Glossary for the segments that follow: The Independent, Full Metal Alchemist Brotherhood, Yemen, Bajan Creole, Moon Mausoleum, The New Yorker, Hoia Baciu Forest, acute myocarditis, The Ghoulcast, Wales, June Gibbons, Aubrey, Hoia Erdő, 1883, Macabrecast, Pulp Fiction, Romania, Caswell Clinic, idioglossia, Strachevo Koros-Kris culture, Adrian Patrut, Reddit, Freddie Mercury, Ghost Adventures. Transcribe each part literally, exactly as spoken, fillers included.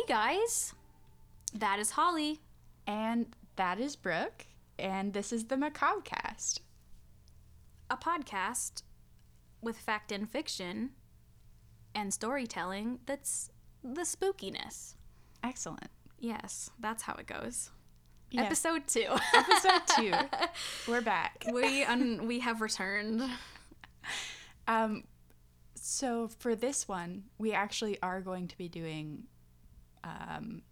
Hey guys, that is Holly. And that is Brooke. And this is the Macabrecast. A podcast with fact and fiction and storytelling that's the spookiness. Excellent. Yes, that's how it goes. Yeah. Episode two. Episode two. We're back. We um, we have returned. Um, so for this one, we actually are going to be doing um,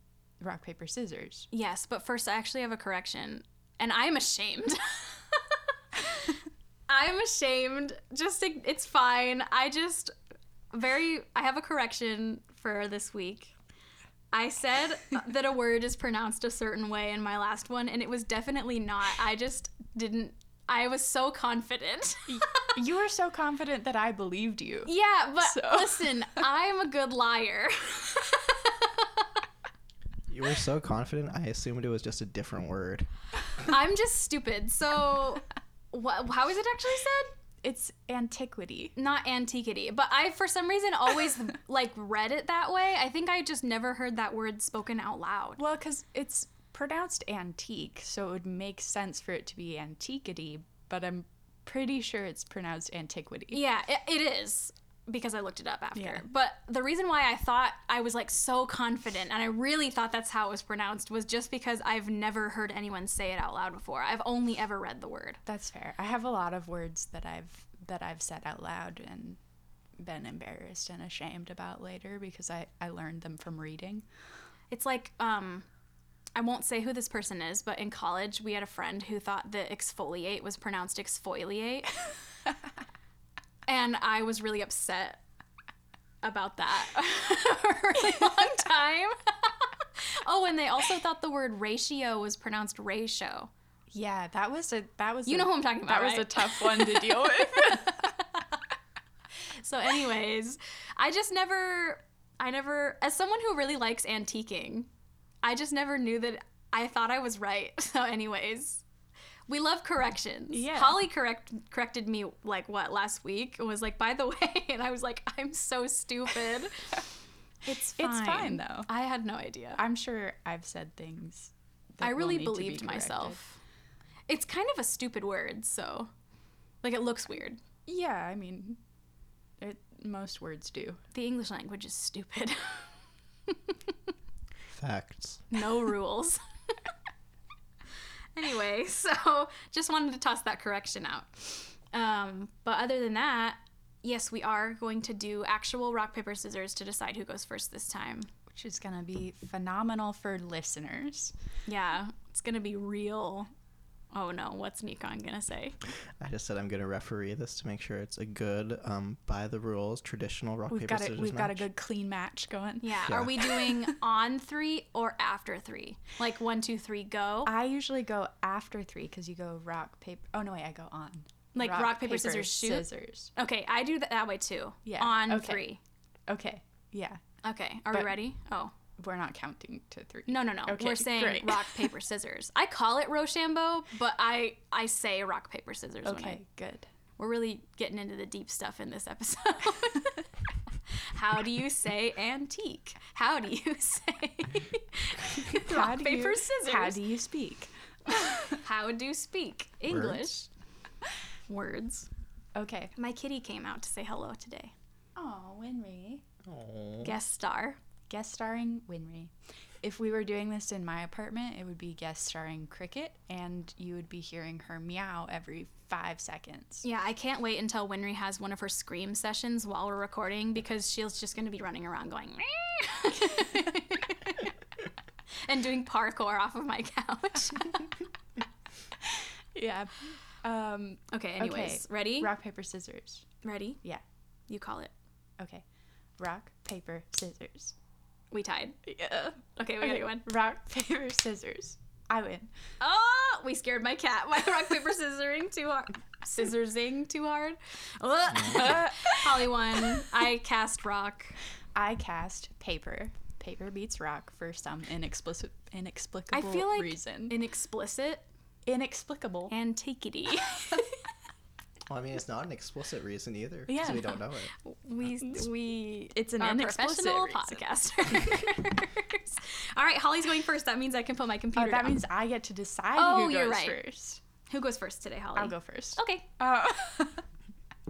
rock, paper, scissors. Yes, but first I actually have a correction, and I'm ashamed. I'm ashamed. Just, it's fine. I just, very, I have a correction for this week. I said that a word is pronounced a certain way in my last one, and it was definitely not. I just didn't. I was so confident. You were so confident that I believed you. Yeah, but so. Listen, I'm a good liar. You were so confident, I assumed it was just a different word. I'm just stupid. So, wh- how is it actually said? It's antiquity. Not antiquity. But I, for some reason, always, like, read it that way. I think I just never heard that word spoken out loud. Well, because it's pronounced antique, so it would make sense for it to be antiquity, but I'm pretty sure it's pronounced antiquity. Yeah, it, it is, because I looked it up after. Yeah. But the reason why I thought I was, like, so confident, and I really thought that's how it was pronounced, was just because I've never heard anyone say it out loud before. I've only ever read the word. That's fair. I have a lot of words that I've that I've said out loud and been embarrassed and ashamed about later because I, I learned them from reading. It's like, um, I won't say who this person is, but in college we had a friend who thought that exfoliate was pronounced exfoliate. And I was really upset about that for a really long time. Oh, and they also thought the word ratio was pronounced ratio. Yeah, that was a that was. You a, know who I'm talking about. That right? was a tough one to deal with. So, anyways, I just never, I never, as someone who really likes antiquing, I just never knew that. I thought I was right. So, anyways. We love corrections. Yeah. Holly correct, corrected me, like, what, last week? It was like, by the way, and I was like, I'm so stupid. It's fine. It's fine, though. I had no idea. I'm sure I've said things that I really will need believed to be corrected. Myself. It's kind of a stupid word, so, like, it looks weird. Yeah, I mean, it, most words do. The English language is stupid. Facts. No rules. Anyway, so just wanted to toss that correction out. Um, but other than that, yes, we are going to do actual rock, paper, scissors to decide who goes first this time. Which is going to be phenomenal for listeners. Yeah, it's going to be real. Oh, no, what's Nikon going to say? I just said I'm going to referee this to make sure it's a good, um, by-the-rules, traditional rock, we've paper, got a, scissors we've match. We've got a good clean match going. Yeah. yeah. Are we doing on three or after three? Like, one, two, three, go? I usually go after three because you go rock, paper. Oh, no, wait, I go on. Like rock, rock paper, paper, scissors, shoot? Scissors. Okay, I do that, that way, too. Yeah. On okay. three. Okay, yeah. Okay, are but we ready? Oh. We're not counting to three. No, no, no. Okay, we're saying great. Rock, paper, scissors. I call it Rochambeau, but I, I say rock, paper, scissors. Okay, when I, good. We're really getting into the deep stuff in this episode. How do you say antique? How do you say rock, do paper, you, scissors? How do you speak? How do you speak? English. Words. Words. Okay. My kitty came out to say hello today. Oh, Winry. Aww. Guest star. Guest starring Winry. If we were doing this in my apartment, it would be guest starring Cricket, and you would be hearing her meow every five seconds. Yeah, I can't wait until Winry has one of her scream sessions while we're recording, because she's just going to be running around going, and doing parkour off of my couch. Yeah. Um, okay, anyways. Okay. Ready? Rock, paper, scissors. Ready? Yeah. You call it. Okay. Rock, paper, scissors. We tied. Yeah. Okay, we okay. gotta go in. Rock, paper, scissors. I win. Oh, we scared my cat. My rock, paper, scissoring too hard. Scissorsing too hard. Holly won. I cast rock. I cast paper. Paper beats rock for some inexplic- inexplicable reason. I feel like reason. Inexplicit. Inexplicable. Antiquity. Well, I mean, it's not an explicit reason either, because yeah, we don't know it. We, we, it's an unprofessional podcaster. first. All right, Holly's going first. That means I can put my computer uh, that down. means I get to decide oh, who goes you're right. first. Who goes first today, Holly? I'll go first. Okay. Uh, yeah,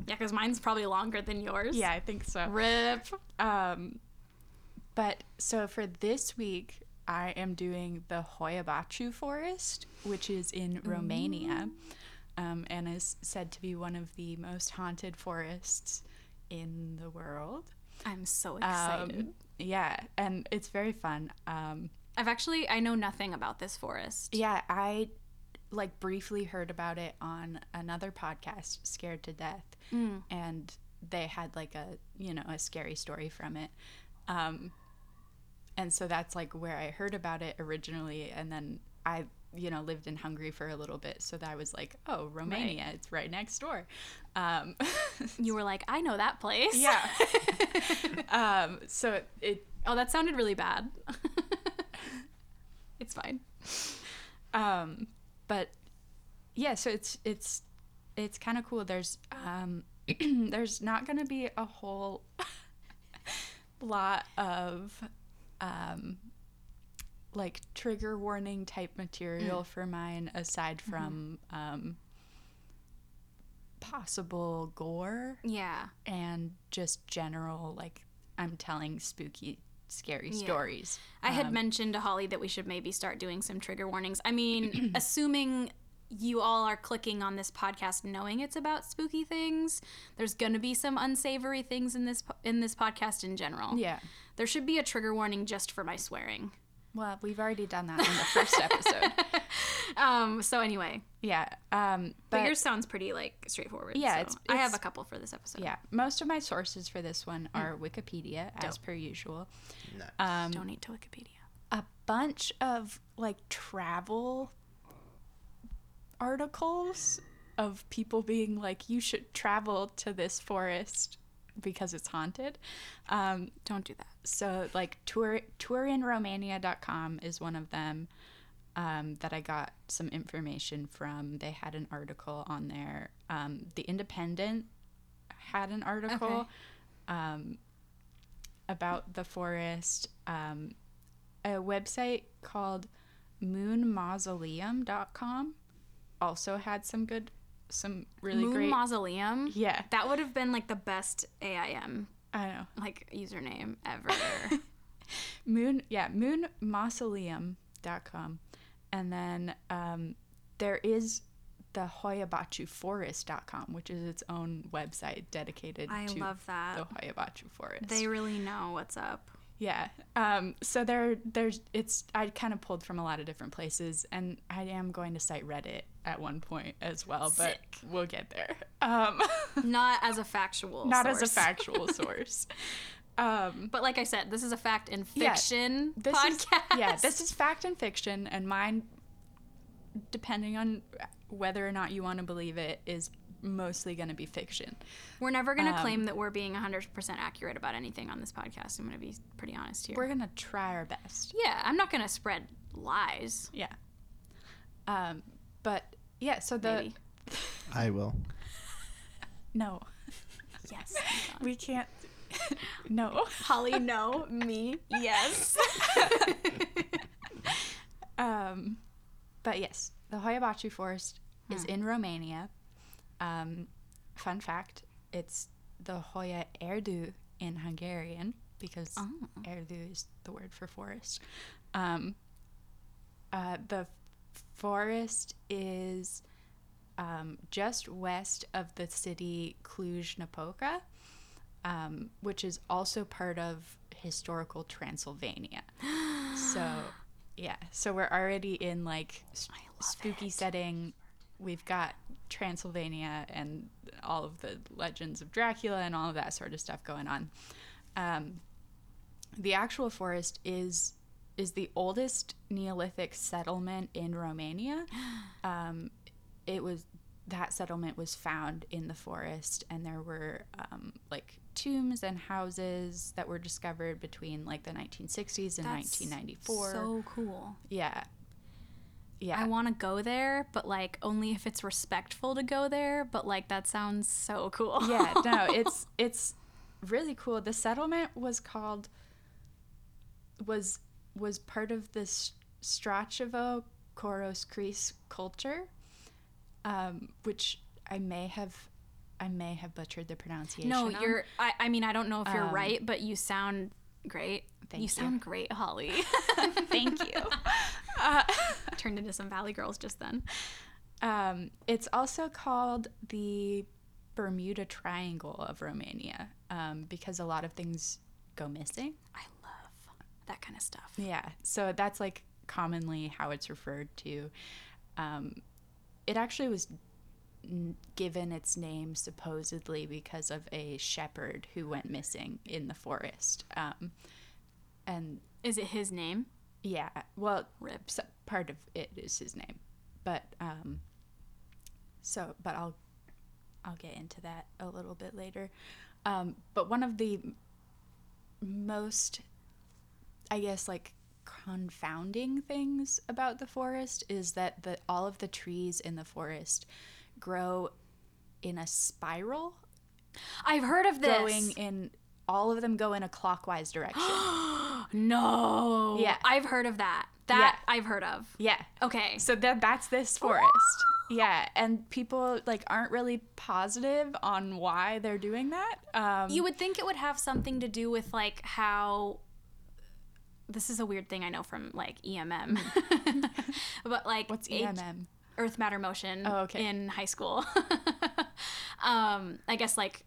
because mine's probably longer than yours. Yeah, I think so. Rip. Um, but so for this week, I am doing the Hoia Baciu Forest, which is in Ooh. Romania, um, and is said to be one of the most haunted forests in the world. I'm so excited. Um, yeah, and it's very fun. Um, I've actually, I know nothing about this forest. Yeah, I... like briefly heard about it on another podcast, Scared to Death, mm. and they had like a, you know, a scary story from it, um and so that's like where I heard about it originally. And then I, you know, lived in Hungary for a little bit, so that I was like, oh, Romania, right. It's right next door. Um you were like, I know that place. Yeah. um so it, it oh that sounded really bad. It's fine. um But yeah, so it's it's it's kind of cool. There's um, there's not going to be a whole lot of um, like trigger warning type material mm. for mine, aside from mm-hmm. um, possible gore. Yeah, and just general, like, I'm telling spooky, scary yeah. stories. I um, had mentioned to Holly that we should maybe start doing some trigger warnings. I mean, assuming you all are clicking on this podcast knowing it's about spooky things, there's going to be some unsavory things in this in this podcast in general. Yeah. There should be a trigger warning just for my swearing. Well, we've already done that in the first episode. um, so anyway. Yeah. Um, but, but yours sounds pretty, like, straightforward. Yeah. So it's, it's, I have a couple for this episode. Yeah. Most of my sources for this one are mm. Wikipedia, Dope. as per usual. Nice. Um, Donate to Wikipedia. A bunch of, like, travel articles of people being like, you should travel to this forest because it's haunted. Um, don't do that. So, like, tour tourinromania dot com is one of them um, that I got some information from. They had an article on there. Um, The Independent had an article okay. um, about the forest. Um, a website called Moon Mausoleum dot com also had some good some really Moon great Moon Mausoleum. Yeah, that would have been like the best A I M I know, like, username ever. Moon yeah moon mausoleum dot com. And then um there is the Hoia Baciu forest dot com, which is its own website dedicated I to love that. the Hoia Baciu Forest. They really know what's up. Yeah. Um, so there, there's, it's, I kind of pulled from a lot of different places, and I am going to cite Reddit at one point as well, Sick. but we'll get there. Um, not as a factual not source. Not as a factual source. Um, but like I said, this is a fact and fiction yeah, this podcast. Is, yeah, this is fact and fiction, and mine, depending on whether or not you want to believe it, is mostly going to be fiction. We're never going to um, claim that we're being one hundred percent accurate about anything on this podcast. I'm going to be pretty honest here. We're going to try our best. Yeah, I'm not going to spread lies. Yeah. Um, but, yeah, so the... Maybe. I will. No. Yes. We can't... No. Holly, no. Me, yes. um, But, yes, the Hoia Baciu Forest hmm. is in Romania. Um, fun fact, it's the Hoia Erdő in Hungarian, because oh. Erdő is the word for forest. Um, uh, the forest is um, just west of the city Cluj-Napoca, um, which is also part of historical Transylvania. So, yeah, so we're already in, like, sp- spooky it. setting. We've got Transylvania and all of the legends of Dracula and all of that sort of stuff going on. Um, the actual forest is is the oldest Neolithic settlement in Romania. Um, it was that settlement was found in the forest, and there were um, like tombs and houses that were discovered between like the nineteen sixties and That's nineteen ninety-four. So cool. Yeah. Yeah. I want to go there, but, like, only if it's respectful to go there, but, like, that sounds so cool. Yeah, no, it's it's really cool. The settlement was called, was was part of the Strachevo Koros-Kris culture, um, which I may have I may have butchered the pronunciation. No, on. you're. I, I mean, I don't know if you're um, right, but you sound great. Thank you. You sound great, Holly. Thank you. Uh, turned into some Valley Girls just then. Um, it's also called the Bermuda Triangle of Romania, um, because a lot of things go missing. I love that kind of stuff. Yeah. So that's like commonly how it's referred to. Um, it actually was given its name supposedly because of a shepherd who went missing in the forest. Um, and is it his name? Yeah. Well, rips part of it is his name, but um, so but I'll I'll get into that a little bit later. Um, but one of the most, I guess, like confounding things about the forest is that the all of the trees in the forest grow in a spiral. I've heard of this. Going in, all of them go in a clockwise direction. No. Yeah. I've heard of that. That yeah. I've heard of. Yeah. Okay. So that that's this forest. Yeah, and people like aren't really positive on why they're doing that. Um, you would think it would have something to do with like how. This is a weird thing I know from like E M M, but like what's E M M? Earth Matter Motion. Oh, okay. In high school. um, I guess like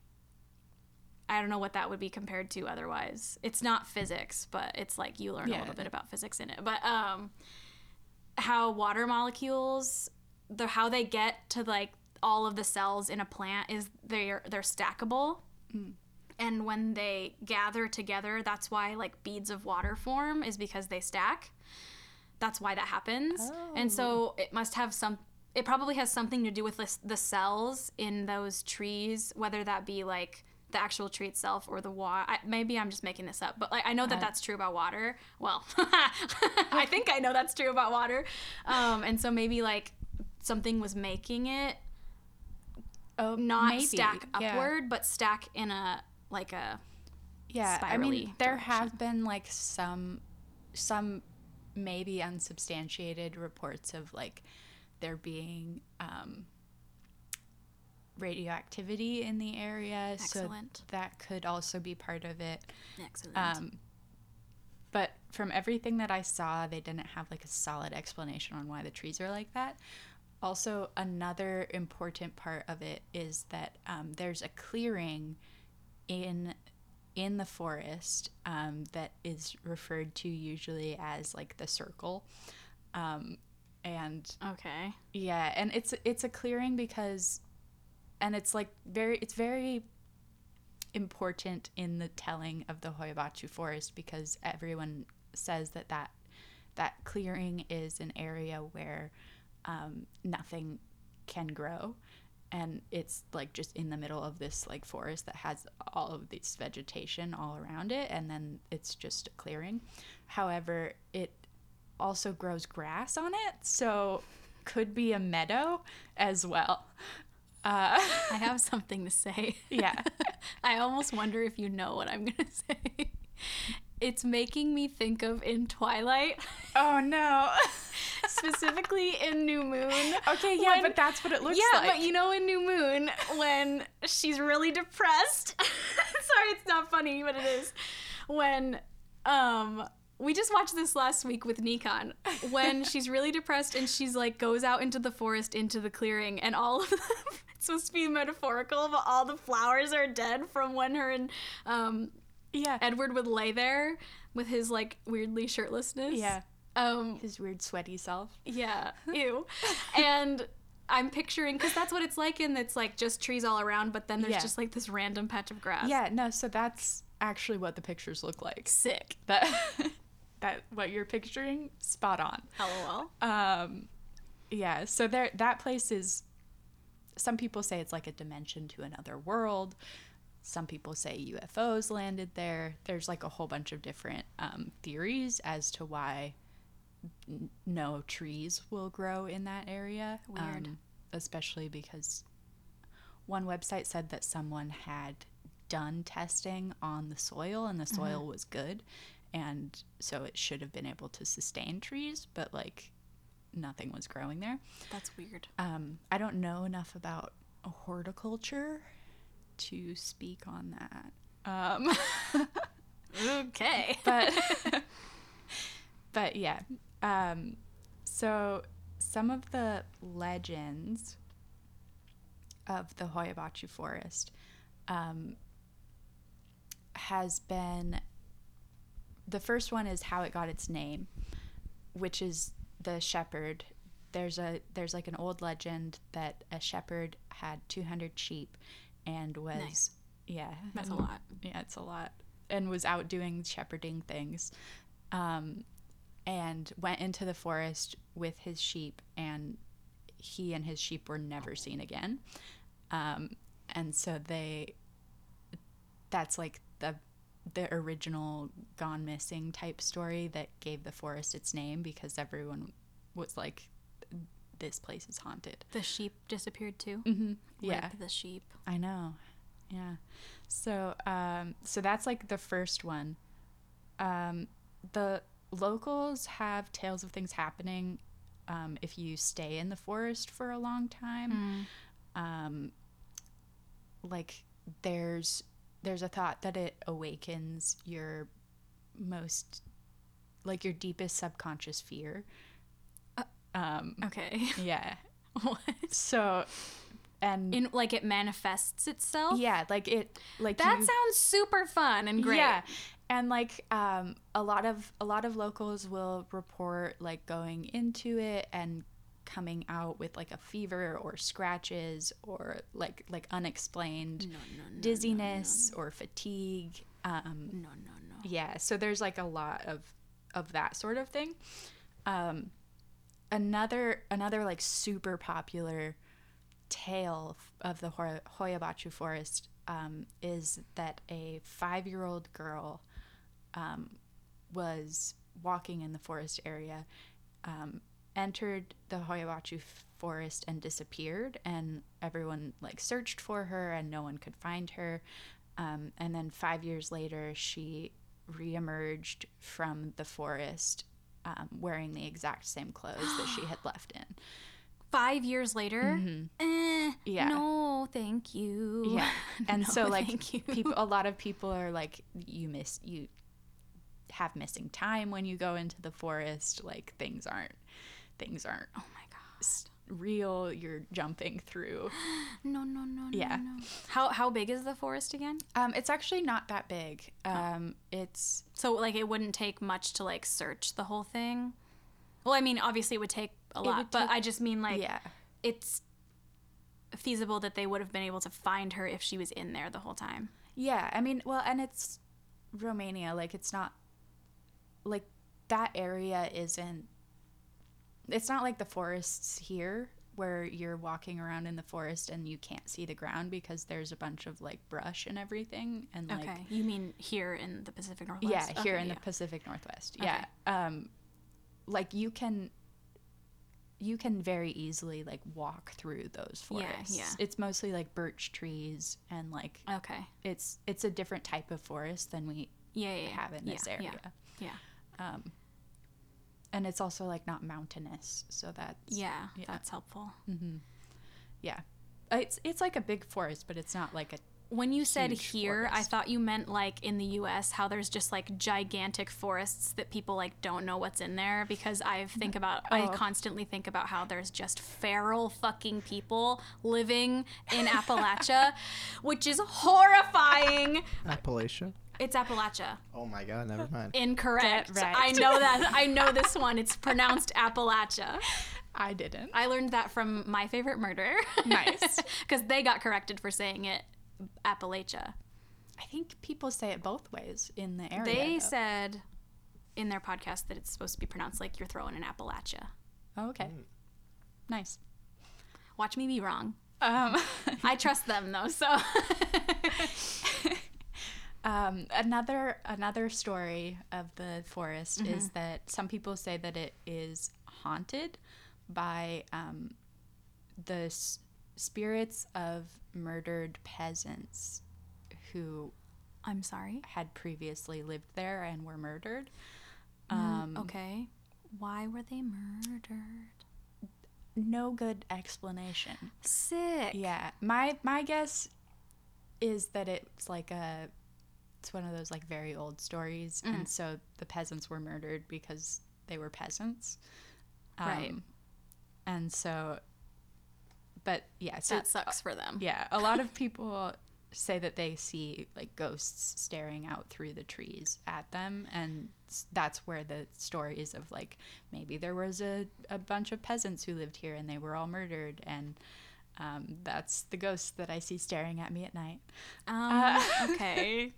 I don't know what that would be compared to otherwise. It's not physics, but it's like you learn yeah. a little bit about physics in it. But um, how water molecules, the how they get to like all of the cells in a plant is they're they're stackable. Mm. And when they gather together, that's why like beads of water form, is because they stack. That's why that happens. Oh. And so it must have some, it probably has something to do with this, the cells in those trees, whether that be like the actual tree itself or the water. I, maybe I'm just making this up, but like I know that uh, that's true about water. Well, I think I know that's true about water. Um, and so maybe like something was making it oh, not maybe. stack upward, yeah. but stack in a, like a yeah, spirally I mean, there direction. Have been like some, some, maybe unsubstantiated reports of like there being um, radioactivity in the area. Excellent. So that could also be part of it. Excellent. Um, but from everything that I saw, they didn't have like a solid explanation on why the trees are like that. Also, another important part of it is that um, there's a clearing in in the forest um, that is referred to usually as like the circle, um, and okay, yeah, and it's it's a clearing because, and it's like very it's very important in the telling of the Hoia Baciu Forest because everyone says that that that clearing is an area where um, nothing can grow. And it's, like, just in the middle of this, like, forest that has all of this vegetation all around it, and then it's just a clearing. However, it also grows grass on it, so could be a meadow as well. Uh, I have something to say. Yeah. I almost wonder if you know what I'm going to say. It's making me think of in Twilight. Oh, no. Specifically in New Moon. Okay, yeah, when, but that's what it looks yeah, like. Yeah, but you know in New Moon when she's really depressed. Sorry, it's not funny, but it is. When, um, we just watched this last week with Nikon. When she's really depressed and she's like goes out into the forest, into the clearing, and all of them, it's supposed to be metaphorical, but all the flowers are dead from when her and, um... yeah, Edward would lay there with his like weirdly shirtlessness. Yeah, um, his weird sweaty self. Yeah, ew. And I'm picturing because that's what it's like, and it's like just trees all around, but then there's yeah. just like this random patch of grass. Yeah, no. So that's actually what the pictures look like. Sick. That that what you're picturing, spot on. Lol. Um, yeah. So there, that place is. Some people say it's like a dimension to another world. Some people say U F Os landed there. There's like a whole bunch of different um, theories as to why n- no trees will grow in that area. Weird. Um, especially because one website said that someone had done testing on the soil and the soil mm-hmm. was good. and so it should have been able to sustain trees, but like nothing was growing there. That's weird. Um, I don't know enough about horticulture to speak on that. Um, okay. But but yeah. Um, so some of the legends of the Hoia Baciu Forest um, has been, the first one is how it got its name, which is the shepherd. There's a there's like an old legend that a shepherd had two hundred sheep and was nice. Yeah, that's a lot. Yeah, it's a lot, and was out doing shepherding things, um, and went into the forest with his sheep, and he and his sheep were never seen again, um, and so they. That's like the. the original gone missing type story that gave the forest its name, because everyone was like, this place is haunted. The sheep disappeared too? Mm-hmm. Yeah. Like the sheep. I know. Yeah. So, um, so that's like the first one. Um, the locals have tales of things happening um, if you stay in the forest for a long time. Mm. Um, like there's There's a thought that it awakens your most, like, your deepest subconscious fear. Uh, um, okay. Yeah. What? So, and... In, like, it manifests itself? Yeah, like, it... like That you, sounds super fun and great. Yeah. And, like, um, a lot of a lot of locals will report, like, going into it and coming out with like a fever or scratches or like like unexplained no, no, no, dizziness no, no, no. or fatigue. Um, no, no, no. Yeah, so there's like a lot of of that sort of thing. Um, another another like super popular tale of the Hoia Baciu Forest um, is that a five-year-old girl um, was walking in the forest area. Um, entered the Hoia Baciu Forest and disappeared, and everyone like searched for her and no one could find her, um, and then five years later she reemerged from the forest um, wearing the exact same clothes that she had left in. Five years later? Mm-hmm. eh, yeah no thank you yeah and no, so like people a lot of people are like, you miss you have missing time when you go into the forest, like things aren't Things aren't oh my god real. You're jumping through. no, no, no, yeah. no, no. How how big is the forest again? Um, it's actually not that big. Um, oh. It's so like it wouldn't take much to like search the whole thing. Well, I mean, obviously it would take a lot, take, but I just mean like yeah. it's feasible that they would have been able to find her if she was in there the whole time. Yeah, I mean, well, and it's Romania. Like it's not like that area isn't. It's not like the forests here where you're walking around in the forest and you can't see the ground because there's a bunch of like brush and everything. And like okay. You mean here in the Pacific Northwest? Yeah, okay, here in yeah. the Pacific Northwest. Okay. Yeah. Um, like you can, you can very easily like walk through those forests. Yeah, yeah. It's mostly like birch trees and like, okay. It's, it's a different type of forest than we yeah, yeah, have in yeah, this area. Yeah. yeah. Um, And it's also, like, not mountainous, so that's... Yeah, yeah. that's helpful. Mm-hmm. Yeah. It's it's like a big forest, but it's not, like, a When you said here, forest. I thought you meant, like, in the U S, how there's just, like, gigantic forests that people, like, don't know what's in there, because I think about... Oh. I constantly think about how there's just feral fucking people living in Appalachia, which is horrifying! Appalachia? It's Appalachia. Oh my God! Never mind. Incorrect. Right. I know that. I know this one. It's pronounced Appalachia. I didn't. I learned that from My Favorite Murder. Nice. Because they got corrected for saying it Appalachia. I think people say it both ways in the area. They though. said in their podcast that it's supposed to be pronounced like you're throwing an Appalachia. Oh, okay. Mm. Nice. Watch me be wrong. Um, I trust them though. So. Um, another another story of the forest mm-hmm. is that some people say that it is haunted by um, the s- spirits of murdered peasants who I'm sorry? Had previously lived there and were murdered. Mm, um, okay. Why were they murdered? No good explanation. Sick. Yeah. My my guess is that it's like a, it's one of those like very old stories. Mm. And so the peasants were murdered because they were peasants. Um, right. And so, but yeah. So that sucks for them. Yeah. A lot of people say that they see like ghosts staring out through the trees at them, and that's where the stories of like maybe there was a, a bunch of peasants who lived here and they were all murdered, and um, that's the ghosts that I see staring at me at night. Um, uh, okay.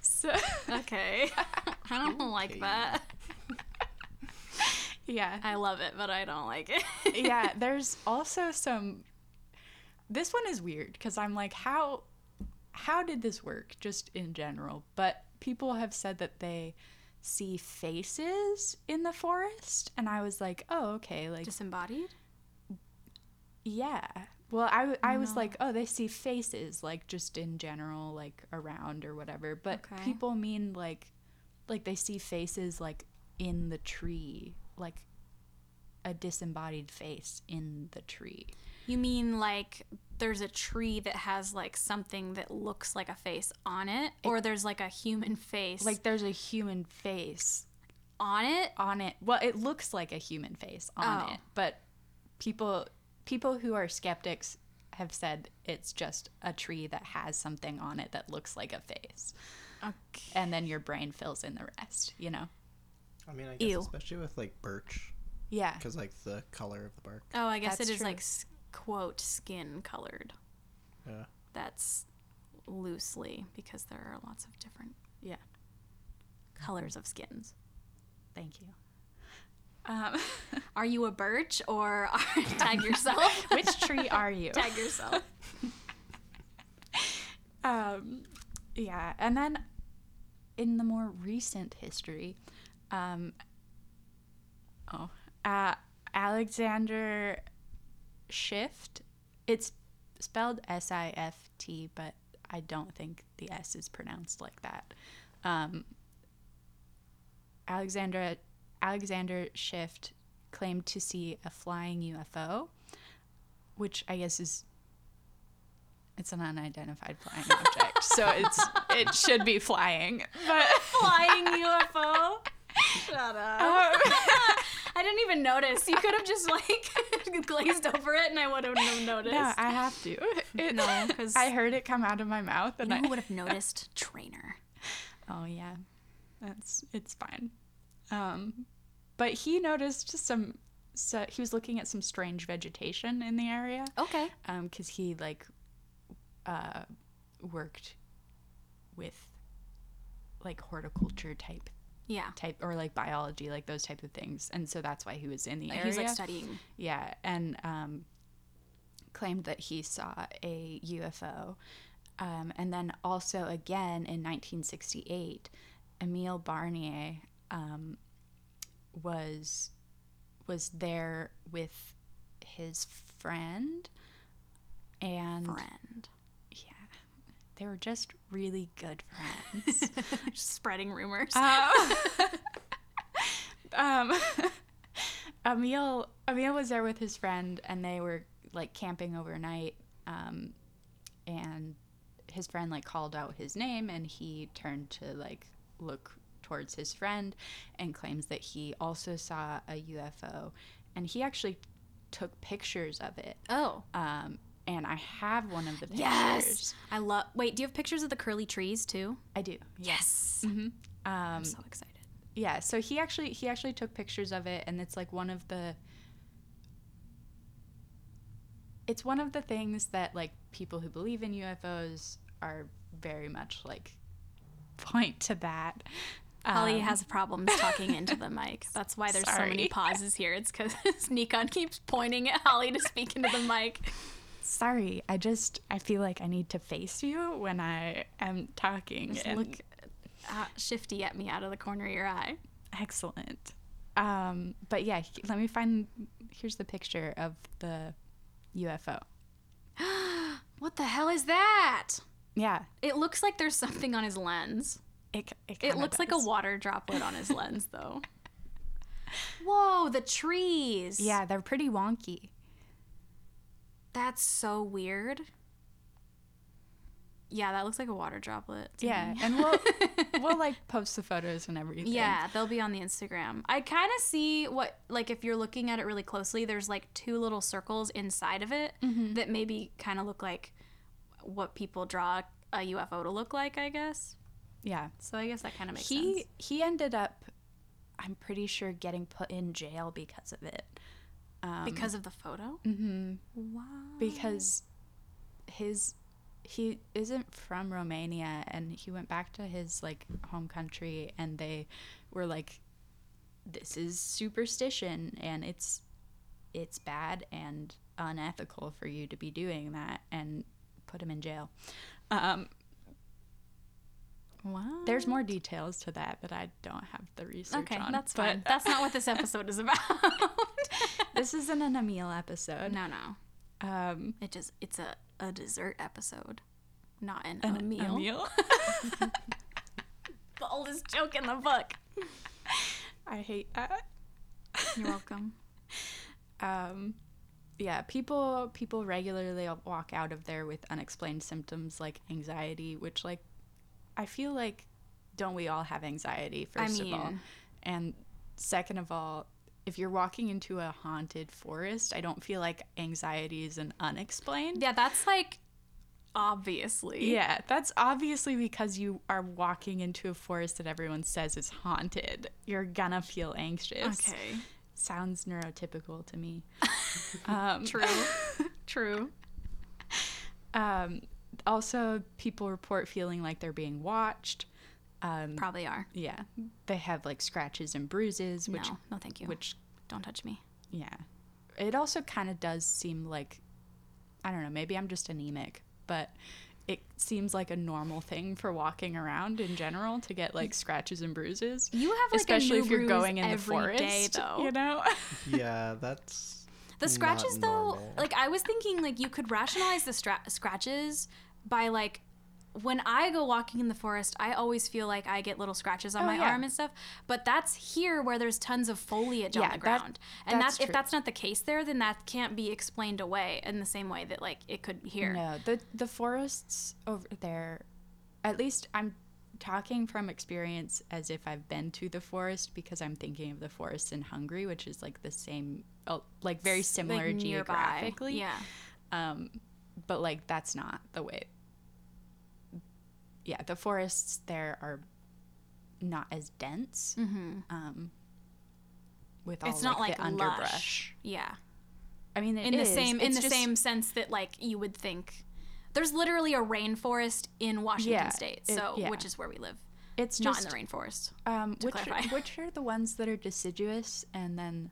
So okay. I don't okay. like that. Yeah. I love it, but I don't like it. Yeah, there's also some... This one is weird because I'm like, how how did this work just in general? But people have said that they see faces in the forest, and I was like, oh, okay. like disembodied? Yeah. Well, I, I no. was like, oh, they see faces, like just in general, like around or whatever. But okay. people mean like like they see faces like in the tree, like a disembodied face in the tree. You mean like there's a tree that has like something that looks like a face on it, or it, there's like a human face? Like there's a human face on it? On it. Well, it looks like a human face on oh. it, but people people who are skeptics have said it's just a tree that has something on it that looks like a face. Okay. And then your brain fills in the rest, you know? I mean, I guess Ew. especially with like birch. Yeah. Because like the color of the bark. Oh, I guess That's it is true. like... quote skin colored. Yeah. That's loosely because there are lots of different yeah colors of skins. Thank you. Um, are you a birch or are, tag yourself? Which tree are you? Tag yourself. um, yeah, and then in the more recent history, um, oh, uh, Alexander Sift, it's spelled S I F T, but I don't think the S is pronounced like that. Um, Alexander Alexander Sift claimed to see a flying U F O, which I guess is it's an unidentified flying object, so it's it should be flying. But flying U F O. Shut up. Um, I didn't even notice. You could have just like glazed over it and I wouldn't have noticed. No, I have to. It, no, because I heard it come out of my mouth. And you I would have noticed trainer. Oh, yeah. That's it's fine. Um, but he noticed some, so he was looking at some strange vegetation in the area. Okay. Um, because he like uh, worked with like horticulture type Yeah. type or like biology, like those type of things, and so that's why he was in the like area. He's like studying. Yeah, and um, claimed that he saw a U F O, um, and then also again in nineteen sixty-eight, Emile Barnier um, was was there with his friend and friend. They were just really good friends. Just spreading rumors. Uh, um, Emile, Emile was there with his friend, and they were, like, camping overnight. Um, and his friend, like, called out his name, and he turned to, like, look towards his friend and claims that he also saw a U F O. And he actually took pictures of it. Oh. Um And I have one of the pictures. Yes, I love. Wait, do you have pictures of the curly trees too? I do. Yes. Mm-hmm. Um, I'm so excited. Yeah. So he actually he actually took pictures of it, and it's like one of the. It's one of the things that like people who believe in U F Os are very much like, point to that. Holly um, has problems talking into the mic. That's why there's sorry. so many pauses here. It's because Nikon keeps pointing at Holly to speak into the mic. Sorry, I just, I feel like I need to face you when I am talking. Just and look uh, shifty at me out of the corner of your eye. Excellent. Um, but yeah, let me find, here's the picture of the U F O. What the hell is that? Yeah. It looks like there's something on his lens. It, it, it looks does. like a water droplet on his lens, though. Whoa, the trees. Yeah, they're pretty wonky. That's so weird. Yeah, that looks like a water droplet. Yeah, me. and we'll we'll like post the photos and everything. Yeah, they'll be on the Instagram. I kind of see what, like, if you're looking at it really closely, there's like two little circles inside of it mm-hmm. that maybe kind of look like what people draw a U F O to look like, I guess. Yeah. So I guess that kind of makes he, sense. He he ended up, I'm pretty sure, getting put in jail because of it. Um, because of the photo? Mm-hmm. Wow. Because his... He isn't from Romania, and he went back to his, like, home country, and they were like, this is superstition, and it's it's bad and unethical for you to be doing that, and put him in jail. Um, wow. There's more details to that, but I don't have the research okay, on. Okay, that's but, fine. That's not what this episode is about. This isn't an Emile episode. No, no. Um, it just, it's a... a dessert episode, not an, an Emile. Emile? The oldest joke in the book. I hate that. You're welcome. Um, yeah, people people regularly walk out of there with unexplained symptoms like anxiety, which, like, I feel like, don't we all have anxiety, first I mean, of all? And second of all, if you're walking into a haunted forest, I don't feel like anxiety is an unexplained. Yeah, that's like obviously. Yeah, that's obviously because you are walking into a forest that everyone says is haunted. You're gonna feel anxious. Okay. Sounds neurotypical to me. um, True. True. Um, also, people report feeling like they're being watched. Um, Probably are. Yeah. They have, like, scratches and bruises. Which, no, no thank you. Which, don't touch me. Yeah. It also kind of does seem like, I don't know, maybe I'm just anemic, but it seems like a normal thing for walking around in general to get, like, scratches and bruises. You have, like, especially a new if you're going in the forest, day, though. You know? Yeah, that's the scratches, not though, normal. Like, I was thinking, like, you could rationalize the stra- scratches by, like, when I go walking in the forest, I always feel like I get little scratches on oh, my yeah. arm and stuff. But that's here where there's tons of foliage yeah, on the ground. That, and that's, that's if that's not the case there, then that can't be explained away in the same way that, like, it could here. No, the the forests over there, at least I'm talking from experience as if I've been to the forest, because I'm thinking of the forests in Hungary, which is, like, the same, like, very similar, like, geographically. Yeah. Um, but, like, that's not the way. Yeah, the forests there are not as dense mm-hmm. um, with all, it's like, not like the lush. Underbrush. Yeah, I mean it in is. The same it's in the just... same sense that, like, you would think. There's literally a rainforest in Washington yeah, State, so it, yeah. which is where we live. It's not just, in the rainforest. Um, to which clarify. Are, which are the ones that are deciduous, and then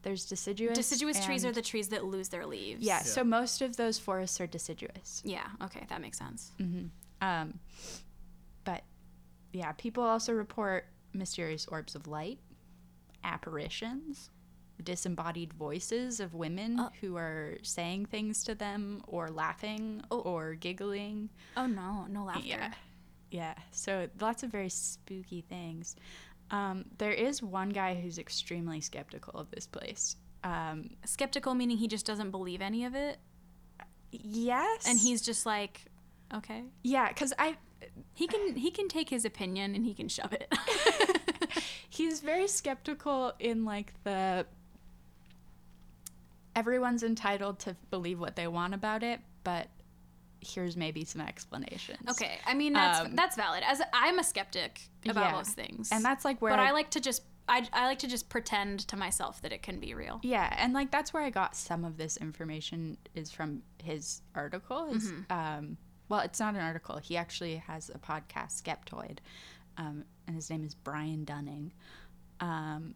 there's deciduous. Deciduous and... trees are the trees that lose their leaves. Yeah, yeah, so most of those forests are deciduous. Yeah. Okay, that makes sense. Mm-hmm. Um, but yeah, people also report mysterious orbs of light, apparitions, disembodied voices of women oh. who are saying things to them, or laughing oh. or giggling. Oh no, no laughter. Yeah. Yeah. So lots of very spooky things. Um, there is one guy who's extremely skeptical of this place. Um, skeptical meaning he just doesn't believe any of it? Yes. And he's just like... Okay. Yeah, because I... He can he can take his opinion and he can shove it. He's very skeptical in, like, the... Everyone's entitled to believe what they want about it, but here's maybe some explanations. Okay, I mean, that's um, that's valid. As I'm a skeptic about yeah, most things. And that's, like, where... But I, I like to just... I, I like to just pretend to myself that it can be real. Yeah, and, like, that's where I got some of this information is from his article. His, mm-hmm. um Well, it's not an article. He actually has a podcast, Skeptoid, um, and his name is Brian Dunning. Um,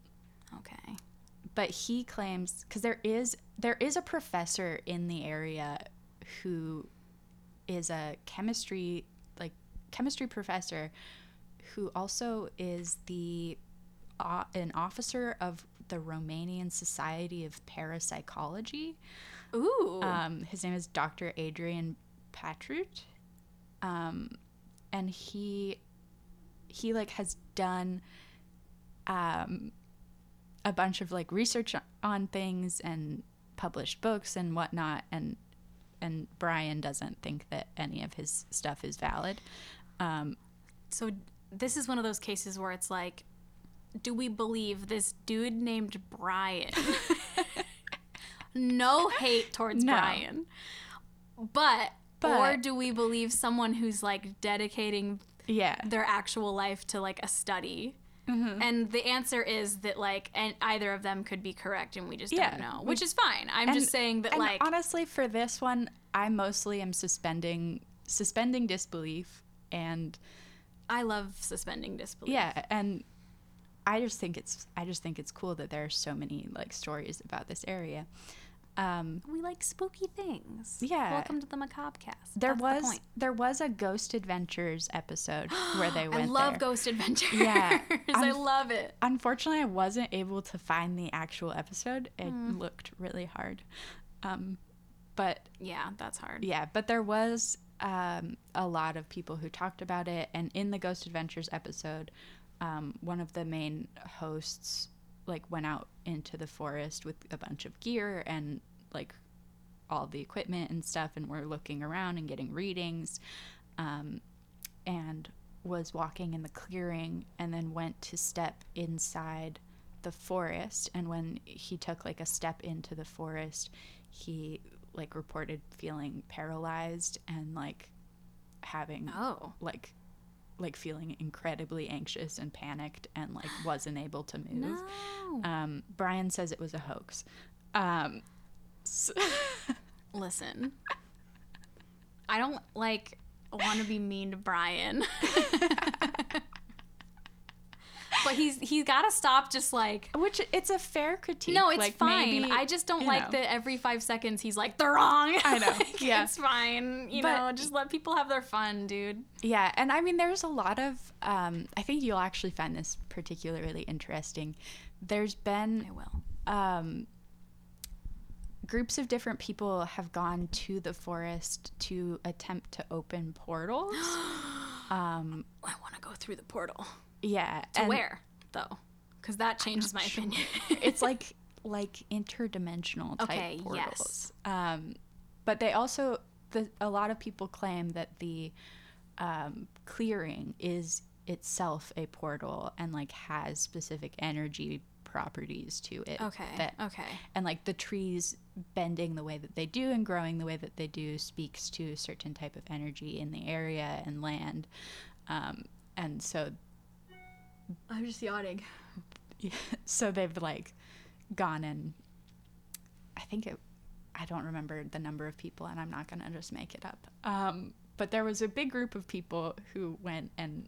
okay. But he claims, because there is there is a professor in the area who is a chemistry like chemistry professor who also is the uh, an officer of the Romanian Society of Parapsychology. Ooh. Um, his name is Doctor Adrian Patrut, um, and he he like has done um, a bunch of like research on things and published books and whatnot, and and Brian doesn't think that any of his stuff is valid. Um, so this is one of those cases where it's like, do we believe this dude named Brian? No hate towards no. Brian. But, but or do we believe someone who's like dedicating yeah. their actual life to like a study? Mm-hmm. And the answer is that like and either of them could be correct and we just yeah. don't know, which is fine. I'm and, just saying that and like honestly for this one, I mostly am suspending suspending disbelief, and I love suspending disbelief. Yeah, and I just think it's I just think it's cool that there are so many like stories about this area. Um, we like spooky things. Yeah. Welcome to the Macabrecast. There That's was the point. There was a Ghost Adventures episode where they went. I love there. Ghost Adventures. Yeah, um, I love it. Unfortunately, I wasn't able to find the actual episode. It mm. looked really hard. Um, but yeah, that's hard. Yeah, but there was um, a lot of people who talked about it, and in the Ghost Adventures episode. Um, one of the main hosts like went out into the forest with a bunch of gear and like all the equipment and stuff, and were looking around and getting readings, um, and was walking in the clearing, and then went to step inside the forest, and when he took like a step into the forest, he like reported feeling paralyzed and like having oh like like feeling incredibly anxious and panicked and like wasn't able to move. No. Um, Brian says it was a hoax. Um, so Listen, I don't like want to be mean to Brian, but he's he's got to stop just like which it's a fair critique. No, it's like, fine. Maybe, I just don't like know. that every five seconds he's like they're wrong. I know. Like, yeah, it's fine. You but, know, just let people have their fun, dude. Yeah, and I mean, there's a lot of. Um, I think you'll actually find this particularly interesting. There's been. I will. Um, groups of different people have gone to the forest to attempt to open portals. um, I want to go through the portal. Yeah. To where, though? Because that changes my sure. opinion. It's like like interdimensional type okay, portals. Yes. Um, but they also, the, a lot of people claim that the um, clearing is itself a portal and like has specific energy properties to it. Okay. That, okay. And like the trees bending the way that they do and growing the way that they do speaks to a certain type of energy in the area and land. Um, and so... I'm just yawning. Yeah, so they've like gone and I think it, I don't remember the number of people, and I'm not going to just make it up. Um, but there was a big group of people who went and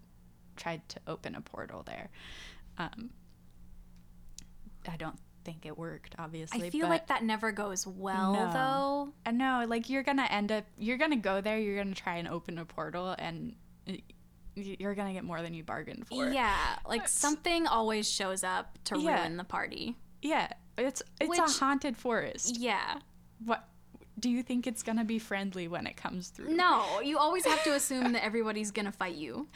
tried to open a portal there. Um, I don't think it worked, obviously. I feel but like that never goes well, no. though. I know, like you're going to end up, you're going to go there, you're going to try and open a portal, and it, you're gonna get more than you bargained for. Yeah, like something always shows up to yeah. ruin the party. Yeah, it's it's Which, a haunted forest. Yeah. What do you think it's gonna be friendly when it comes through? No, you always have to assume that everybody's gonna fight you.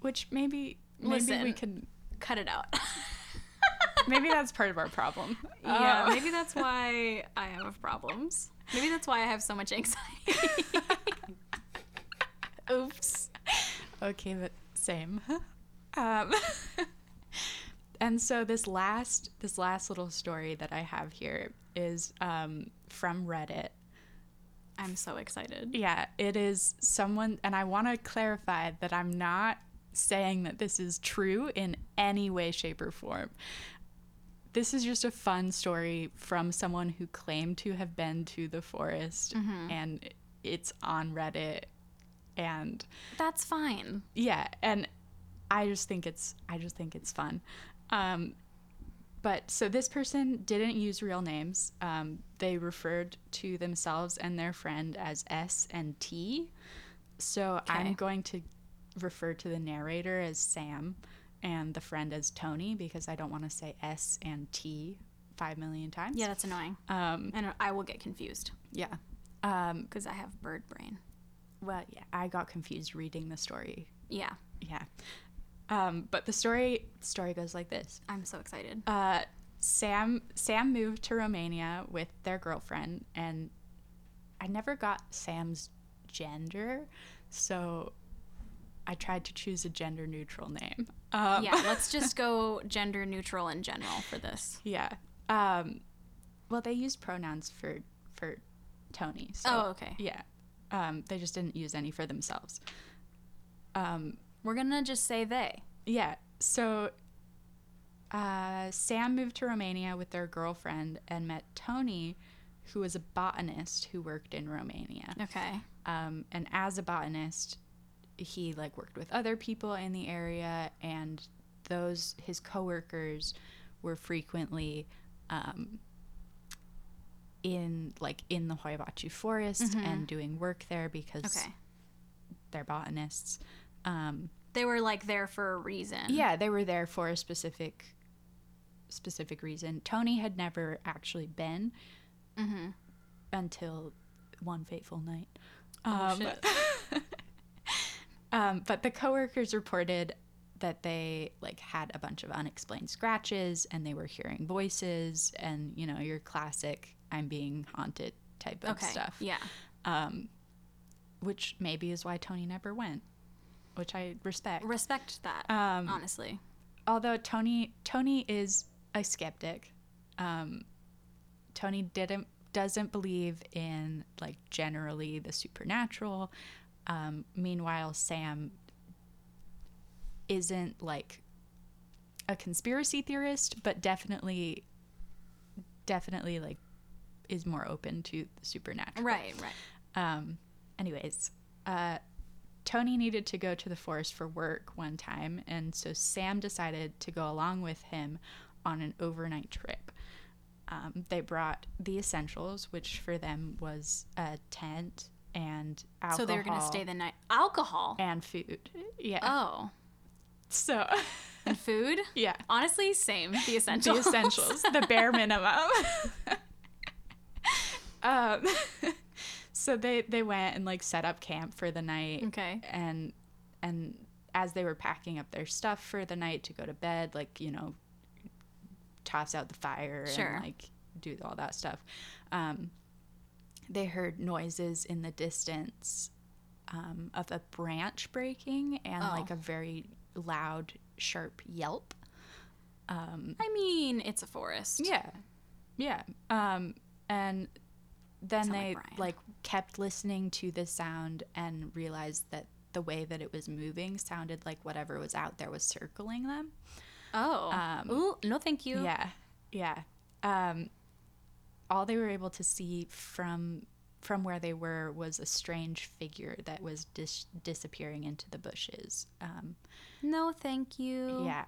Which maybe maybe Listen, we can cut it out. Maybe that's part of our problem. Yeah, uh, maybe that's why I have problems. Maybe that's why I have so much anxiety. Oops. Okay, but same. Um, and so this last this last little story that I have here is um, from Reddit. I'm so excited. Yeah, it is someone, and I want to clarify that I'm not saying that this is true in any way, shape, or form. This is just a fun story from someone who claimed to have been to the forest, mm-hmm. and it's on Reddit. And that's fine. Yeah, and I just think it's I just think it's fun. Um, but so this person didn't use real names. Um, they referred to themselves and their friend as S and T. So okay. I'm going to refer to the narrator as Sam and the friend as Tony, because I don't want to say S and T five million times. Yeah, that's annoying. Um, and I will get confused. Yeah, because um, I have bird brain. Well, yeah, I got confused reading the story. Yeah. Yeah. Um, but the story story goes like this. I'm so excited. Uh, Sam Sam moved to Romania with their girlfriend, and I never got Sam's gender, so I tried to choose a gender-neutral name. Um, yeah, let's just go gender-neutral in general for this. Yeah. Um, well, they used pronouns for for Tony. So, oh, okay. Yeah. Um, they just didn't use any for themselves. Um, We're going to just say they. Yeah. So uh, Sam moved to Romania with their girlfriend and met Tony, who was a botanist who worked in Romania. Okay. Um, and as a botanist, he, like, worked with other people in the area, and those, his coworkers were frequently um, in, like, in the Hoia Baciu Forest mm-hmm. and doing work there because okay. they're botanists. Um, they were, like, there for a reason. Yeah, they were there for a specific, specific reason. Tony had never actually been mm-hmm. until one fateful night. Oh, um, shit. Um, but the coworkers reported that they, like, had a bunch of unexplained scratches, and they were hearing voices, and, you know, your classic I'm being haunted type of okay. stuff. Yeah. Um, which maybe is why Tony never went, which I respect. Respect that, um, honestly. Although Tony Tony is a skeptic. Um, Tony didn't doesn't believe in, like, generally the supernatural. Um, meanwhile, Sam isn't, like, a conspiracy theorist, but definitely, definitely, like, is more open to the supernatural. Right, right. Um, anyways, uh, Tony needed to go to the forest for work one time, and so Sam decided to go along with him on an overnight trip. Um, they brought the essentials, which for them was a tent and alcohol. So they were going to stay the night. Alcohol? And food. Yeah. Oh. So. And food? Yeah. Honestly, same. The essentials. The essentials. The bare minimum. um, so they, they went and, like, set up camp for the night. Okay. And, and as they were packing up their stuff for the night to go to bed, like, you know, toss out the fire sure. and, like, do all that stuff. Um, they heard noises in the distance um, of a branch breaking and, oh. like, a very loud, sharp yelp. Um, I mean, it's a forest. Yeah. Yeah. Um, and then they, like, like, kept listening to the sound and realized that the way that it was moving sounded like whatever was out there was circling them. Oh. Um, Ooh, no thank you. Yeah. Yeah. Um all they were able to see from from where they were was a strange figure that was dis- disappearing into the bushes. Um, no, thank you. Yeah.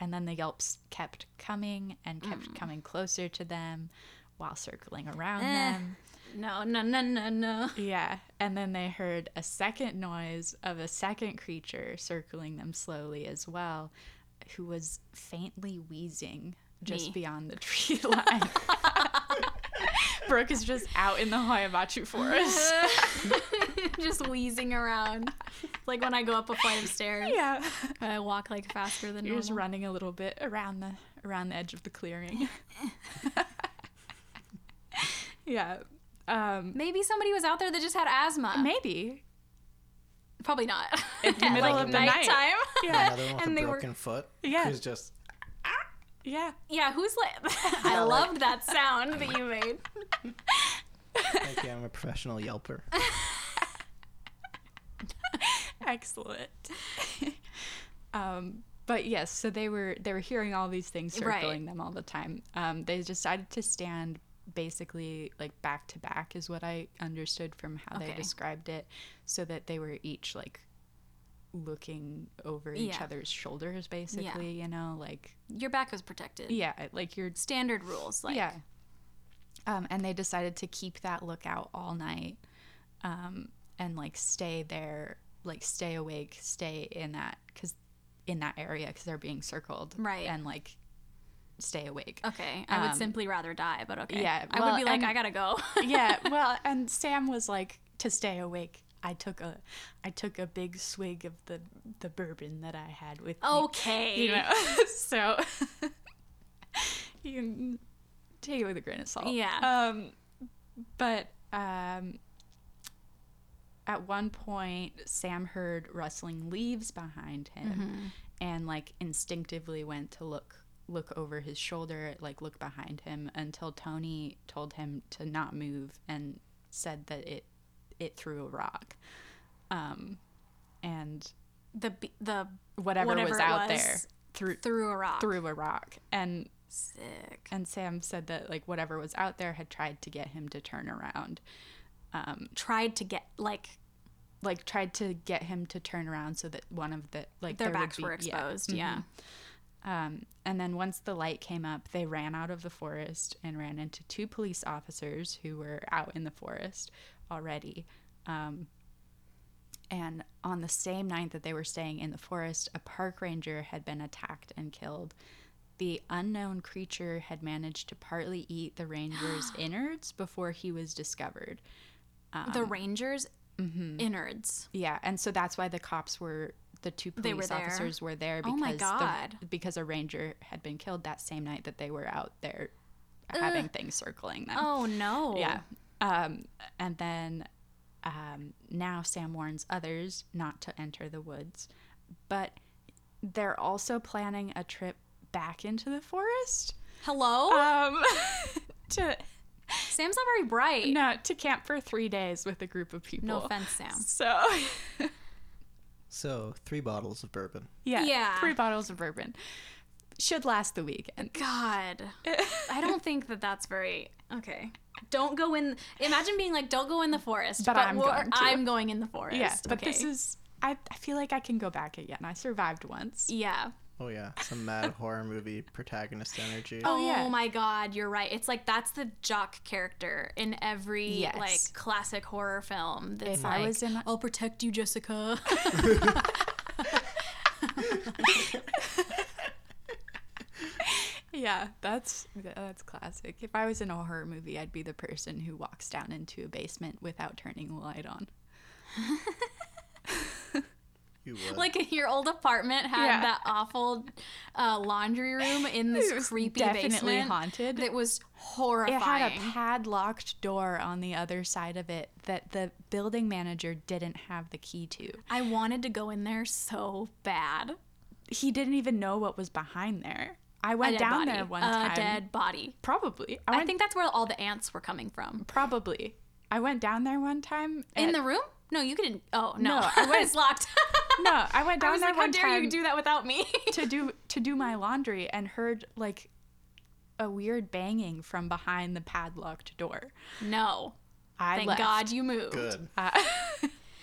And then the yelps kept coming and kept mm. coming closer to them while circling around eh, them. No, no, no, no, no. Yeah. And then they heard a second noise of a second creature circling them slowly as well, who was faintly wheezing just Me. beyond the tree line. Brooke is just out in the Hoia Baciu Forest. Just wheezing around. Like when I go up a flight of stairs. Yeah. I walk, like, faster than You're normal. You're just running a little bit around the around the edge of the clearing. Yeah. Um, Maybe somebody was out there that just had asthma. Maybe. Probably not. In the middle like of the night. Time. Yeah. Another one with and a broken were... foot. Yeah. Who's just... Yeah. Yeah, who's like... I loved that sound that you made. Thank you, I'm a professional yelper. Excellent. Um, but yes, yeah, so they were they were hearing all these things circling right. them all the time. Um, they decided to stand basically, like, back to back is what I understood from how okay. they described it, so that they were each, like, looking over each yeah. other's shoulders, basically, yeah. you know, like... Your back was protected. Yeah, like your... Standard rules, like... Yeah. Um, and they decided to keep that lookout all night um, and, like, stay there, like, stay awake, stay in that, cause, in that area, because they're being circled. Right. And, like, stay awake. Okay, I um, would simply rather die, but okay. Yeah. Well, I would be like, and, I gotta go. Yeah, well, and Sam was like, to stay awake I took a, I took a big swig of the the bourbon that I had with me. Okay. You know, so you can take it with a grain of salt. Yeah. Um, but um, at one point, Sam heard rustling leaves behind him, mm-hmm. and like instinctively went to look look over his shoulder, like look behind him, until Tony told him to not move and said that it. It threw a rock, um, and the the whatever, whatever was out was, there threw threw a rock threw a rock, and sick. And Sam said that like whatever was out there had tried to get him to turn around, um, tried to get like like tried to get him to turn around so that one of the like their there backs would be, were exposed, yeah. Mm-hmm. yeah. Um, and then once the light came up, they ran out of the forest and ran into two police officers who were out in the forest already, um, and on the same night that they were staying in the forest, a park ranger had been attacked and killed. The unknown creature had managed to partly eat the ranger's innards before he was discovered. Um, the ranger's mm-hmm. innards? Yeah, and so that's why the cops were, the two police were officers were there, because, oh my God. The, because a ranger had been killed that same night that they were out there Ugh. having things circling them. Oh no. Yeah. Um, and then um, now Sam warns others not to enter the woods, but they're also planning a trip back into the forest. Hello? Um, to, Sam's not very bright. No, to camp for three days with a group of people. No offense, Sam. So, so three bottles of bourbon. Yeah, yeah, three bottles of bourbon. Should last the weekend. God. I don't think that that's very... Okay. Don't go in... Imagine being like, don't go in the forest. But, but I'm going to. I'm going in the forest. Yeah, but okay. This is... I, I feel like I can go back again. I survived once. Yeah. Oh, yeah. Some mad horror movie protagonist energy. Oh, yeah. Oh, my God. You're right. It's like, that's the jock character in every, yes. like, classic horror film. That's if like, I was in... I'll protect you, Jessica. Yeah, that's that's classic. If I was in a horror movie, I'd be the person who walks down into a basement without turning the light on. You would. Like your old apartment had yeah. that awful uh, laundry room in this it was creepy definitely basement haunted. That was horrifying. It had a padlocked door on the other side of it that the building manager didn't have the key to. I wanted to go in there so bad. He didn't even know what was behind there. I went down body. there one a time. A dead body. Probably. I, went, I think that's where all the ants were coming from. Probably. I went down there one time. At, in the room? No, you couldn't. Oh, no. no I was locked. No, I went down I was there like, one time. How dare you do that without me? to do to do my laundry and heard like a weird banging from behind the padlocked door. No. I Thank left. God you moved. Good. Uh,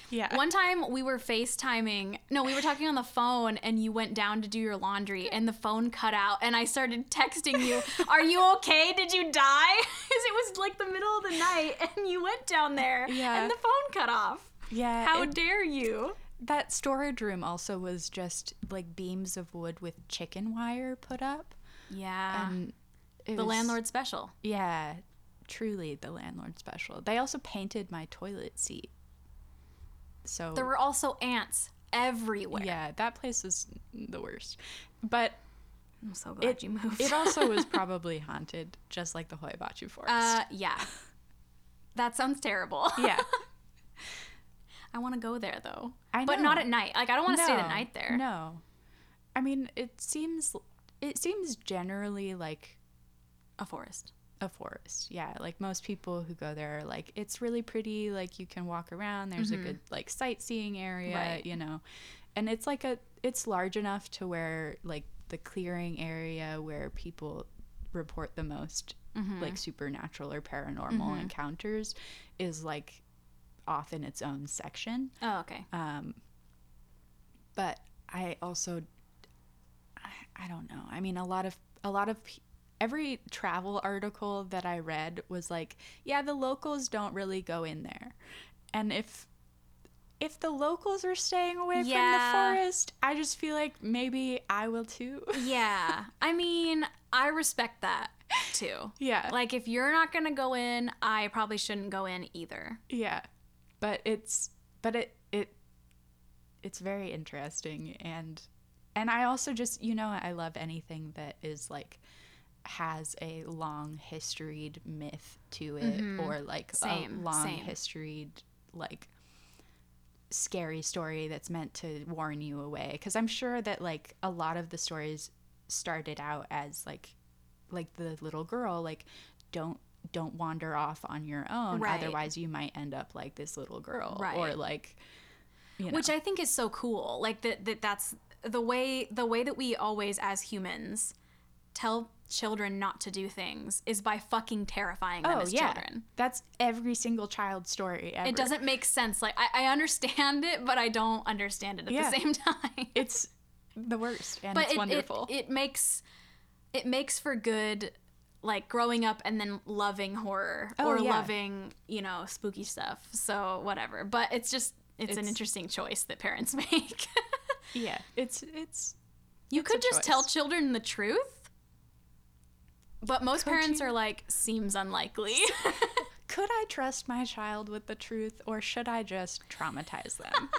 Yeah. One time we were FaceTiming. No, we were talking on the phone and you went down to do your laundry and the phone cut out and I started texting you, are you okay? Did you die? Because it was like the middle of the night and you went down there yeah. and the phone cut off. Yeah. How dare you? That storage room also was just like beams of wood with chicken wire put up. Yeah. And it the was, landlord special. Yeah. Truly the landlord special. They also painted my toilet seat. So there were also ants everywhere. Yeah, that place is the worst. But I'm so glad it, you moved. It also was probably haunted, just like the Hoia Baciu Forest. Uh, yeah. That sounds terrible. Yeah. I want to go there though. I know. But not at night. Like I don't want to no, stay the night there. No. I mean, it seems it seems generally like a forest. A forest, yeah. Like most people who go there are like, it's really pretty, like you can walk around, there's mm-hmm. a good like sightseeing area, right. you know. And it's like a it's large enough to where like the clearing area where people report the most mm-hmm. like supernatural or paranormal mm-hmm. encounters is like off in its own section. Oh, okay. Um but I also I, I don't know. I mean a lot of a lot of people every travel article that I read was like, yeah, the locals don't really go in there. And if if the locals are staying away yeah. from the forest, I just feel like maybe I will too. Yeah. I mean, I respect that too. Yeah. Like if you're not going to go in, I probably shouldn't go in either. Yeah. But it's but it it it's very interesting, and and I also just, you know, I love anything that is like has a long historied myth to it, mm-hmm. or like same, a long same. historied like scary story that's meant to warn you away, because I'm sure that like a lot of the stories started out as like like the little girl, like don't don't wander off on your own, right. otherwise you might end up like this little girl, right. or like, you know. Which I think is so cool, like that that that's the way the way that we always as humans tell children not to do things is by fucking terrifying them oh, as yeah. children. That's every single child's story ever. It doesn't make sense. Like I, I understand it, but I don't understand it at yeah. the same time. It's the worst, and but it's it, wonderful. It, it makes it makes for good, like growing up and then loving horror oh, or yeah. loving, you know, spooky stuff. So whatever. But it's just it's, it's an interesting choice that parents make. yeah, it's it's. You it's could just choice. tell children the truth. But most could parents you? are like, seems unlikely. Could I trust my child with the truth, or should I just traumatize them?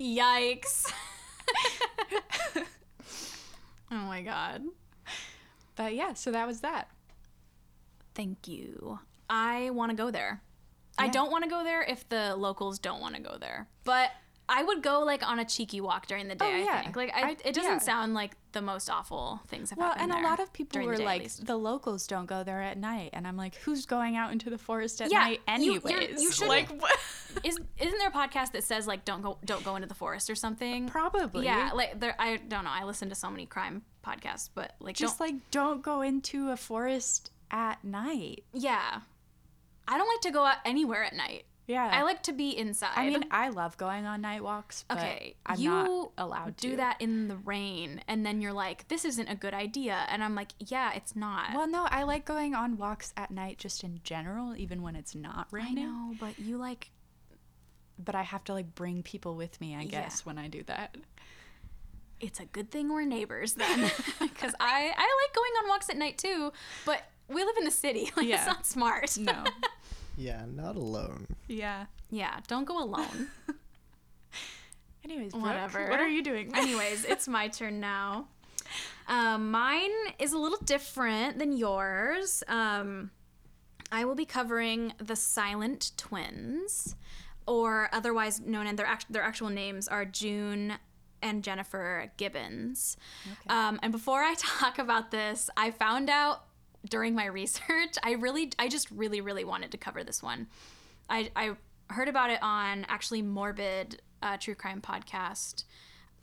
Yikes. Oh my God. But yeah, so that was that. Thank you. I want to go there. Yeah. I don't want to go there if the locals don't want to go there. But I would go like on a cheeky walk during the day. Oh, yeah. I think like I, it doesn't yeah. sound like the most awful things have well, happened there. Well, and a lot of people were the day, like, the locals don't go there at night, and I'm like, who's going out into the forest at yeah, night anyways? You, you like, is isn't there a podcast that says like don't go don't go into the forest or something? Probably. Yeah, like there. I don't know. I listen to so many crime podcasts, but like just don't, like don't go into a forest at night. Yeah, I don't like to go out anywhere at night. Yeah. I like to be inside. I mean, I love going on night walks, but okay, I'm you not allowed to. do that in the rain, and then you're like, this isn't a good idea. And I'm like, yeah, it's not. Well, no, I like going on walks at night just in general, even when it's not raining. I know, but you like... But I have to, like, bring people with me, I guess, yeah. when I do that. It's a good thing we're neighbors, then. Because I, I like going on walks at night, too, but we live in the city. Like, yeah. It's not smart. No. Yeah, not alone. Yeah. Yeah, don't go alone. Anyways, Brooke, whatever. What are you doing? Anyways, it's my turn now. Um, mine is a little different than yours. Um, I will be covering the Silent Twins, or otherwise known, and their act- their actual names are June and Jennifer Gibbons. Okay. Um, and before I talk about this, I found out during my research, I really, I just really, really wanted to cover this one. I, I heard about it on actually Morbid, uh, true crime podcast.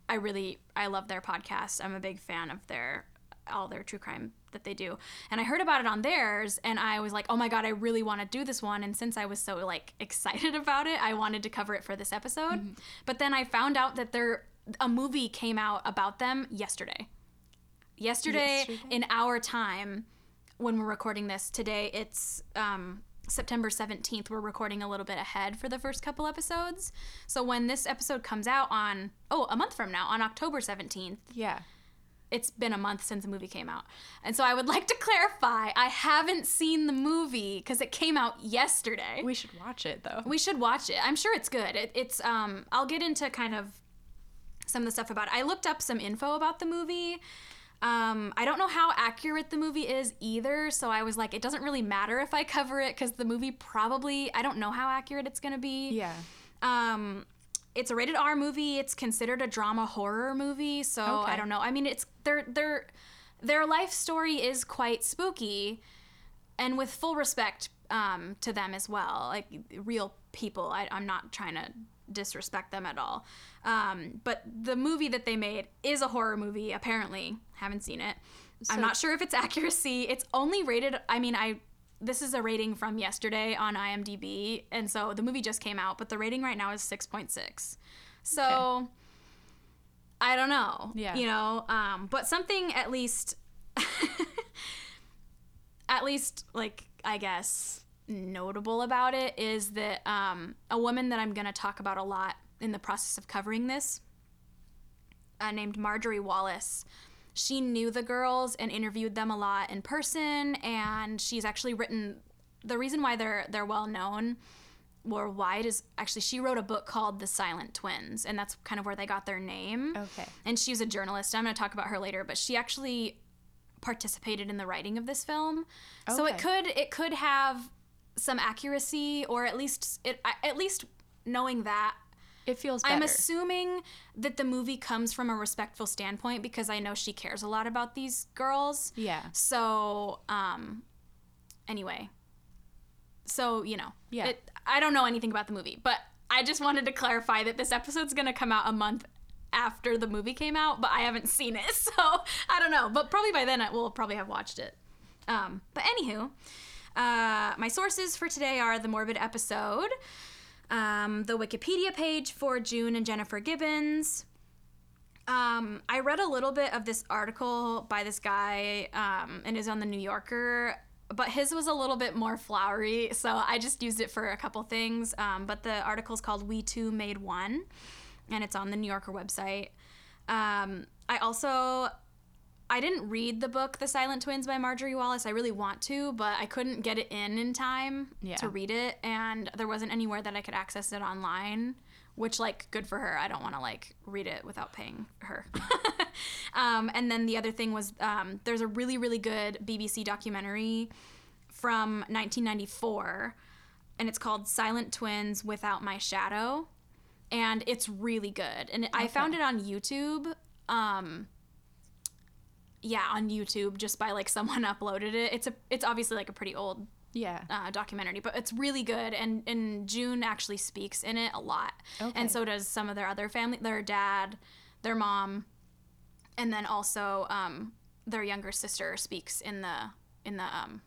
I really, I love their podcast. I'm a big fan of their, all their true crime that they do. And I heard about it on theirs, and I was like, oh my God, I really want to do this one. And since I was so like excited about it, I wanted to cover it for this episode. Mm-hmm. But then I found out that there, a movie came out about them yesterday. Yesterday, yesterday? in our time. When we're recording this today, it's um, September seventeenth. We're recording a little bit ahead for the first couple episodes. So when this episode comes out on, oh, a month from now, on October seventeenth. Yeah. It's been a month since the movie came out. And so I would like to clarify, I haven't seen the movie because it came out yesterday. We should watch it, though. We should watch it. I'm sure it's good. It, it's, um, I'll get into kind of some of the stuff about it. I looked up some info about the movie. Um, I don't know how accurate the movie is either, so I was like, it doesn't really matter if I cover it, because the movie probably, I don't know how accurate it's going to be. Yeah. Um, it's a rated R movie. It's considered a drama horror movie, so okay. I don't know. I mean, it's their their their life story is quite spooky, and with full respect um, to them as well, like real people. I, I'm not trying to disrespect them at all, um but the movie that they made is a horror movie, apparently. Haven't seen it, so I'm not sure if it's accuracy. It's only rated, I mean, I this is a rating from yesterday on I M D B, and so the movie just came out, but the rating right now is six point six, so okay. I don't know, yeah, you know, um but something at least at least like I guess notable about it is that um a woman that I'm going to talk about a lot in the process of covering this, uh, named Marjorie Wallace, she knew the girls and interviewed them a lot in person, and she's actually written the reason why they're they're well known or wide is actually she wrote a book called The Silent Twins, and that's kind of where they got their name. Okay. And she was a journalist. I'm going to talk about her later, but she actually participated in the writing of this film. Okay. So it could it could have some accuracy, or at least it at least knowing that it feels better. I'm assuming that the movie comes from a respectful standpoint because I know she cares a lot about these girls. Yeah. So, um, anyway. So, you know. Yeah. It, I don't know anything about the movie, but I just wanted to clarify that this episode's going to come out a month after the movie came out, but I haven't seen it, so I don't know. But probably by then I will probably have watched it. Um, but anywho, uh, my sources for today are the Morbid episode, Um, the Wikipedia page for June and Jennifer Gibbons. Um, I read a little bit of this article by this guy, um, and it's on The New Yorker, but his was a little bit more flowery, so I just used it for a couple things. Um, but the article's called We Two Made One, and it's on the New Yorker website. Um, I also... I didn't read the book The Silent Twins by Marjorie Wallace. I really want to, but I couldn't get it in in time yeah. to read it, and there wasn't anywhere that I could access it online, which, like, good for her. I don't want to, like, read it without paying her. um, and then the other thing was um, there's a really, really good B B C documentary from nineteen ninety-four, and it's called Silent Twins Without My Shadow, and it's really good. And okay. I found it on YouTube. Um Yeah, on YouTube, just by, like, someone uploaded it. It's a, it's obviously, like, a pretty old yeah uh, documentary, but it's really good, and, and June actually speaks in it a lot. Okay. And so does some of their other family, their dad, their mom, and then also um, their younger sister speaks in the in the um,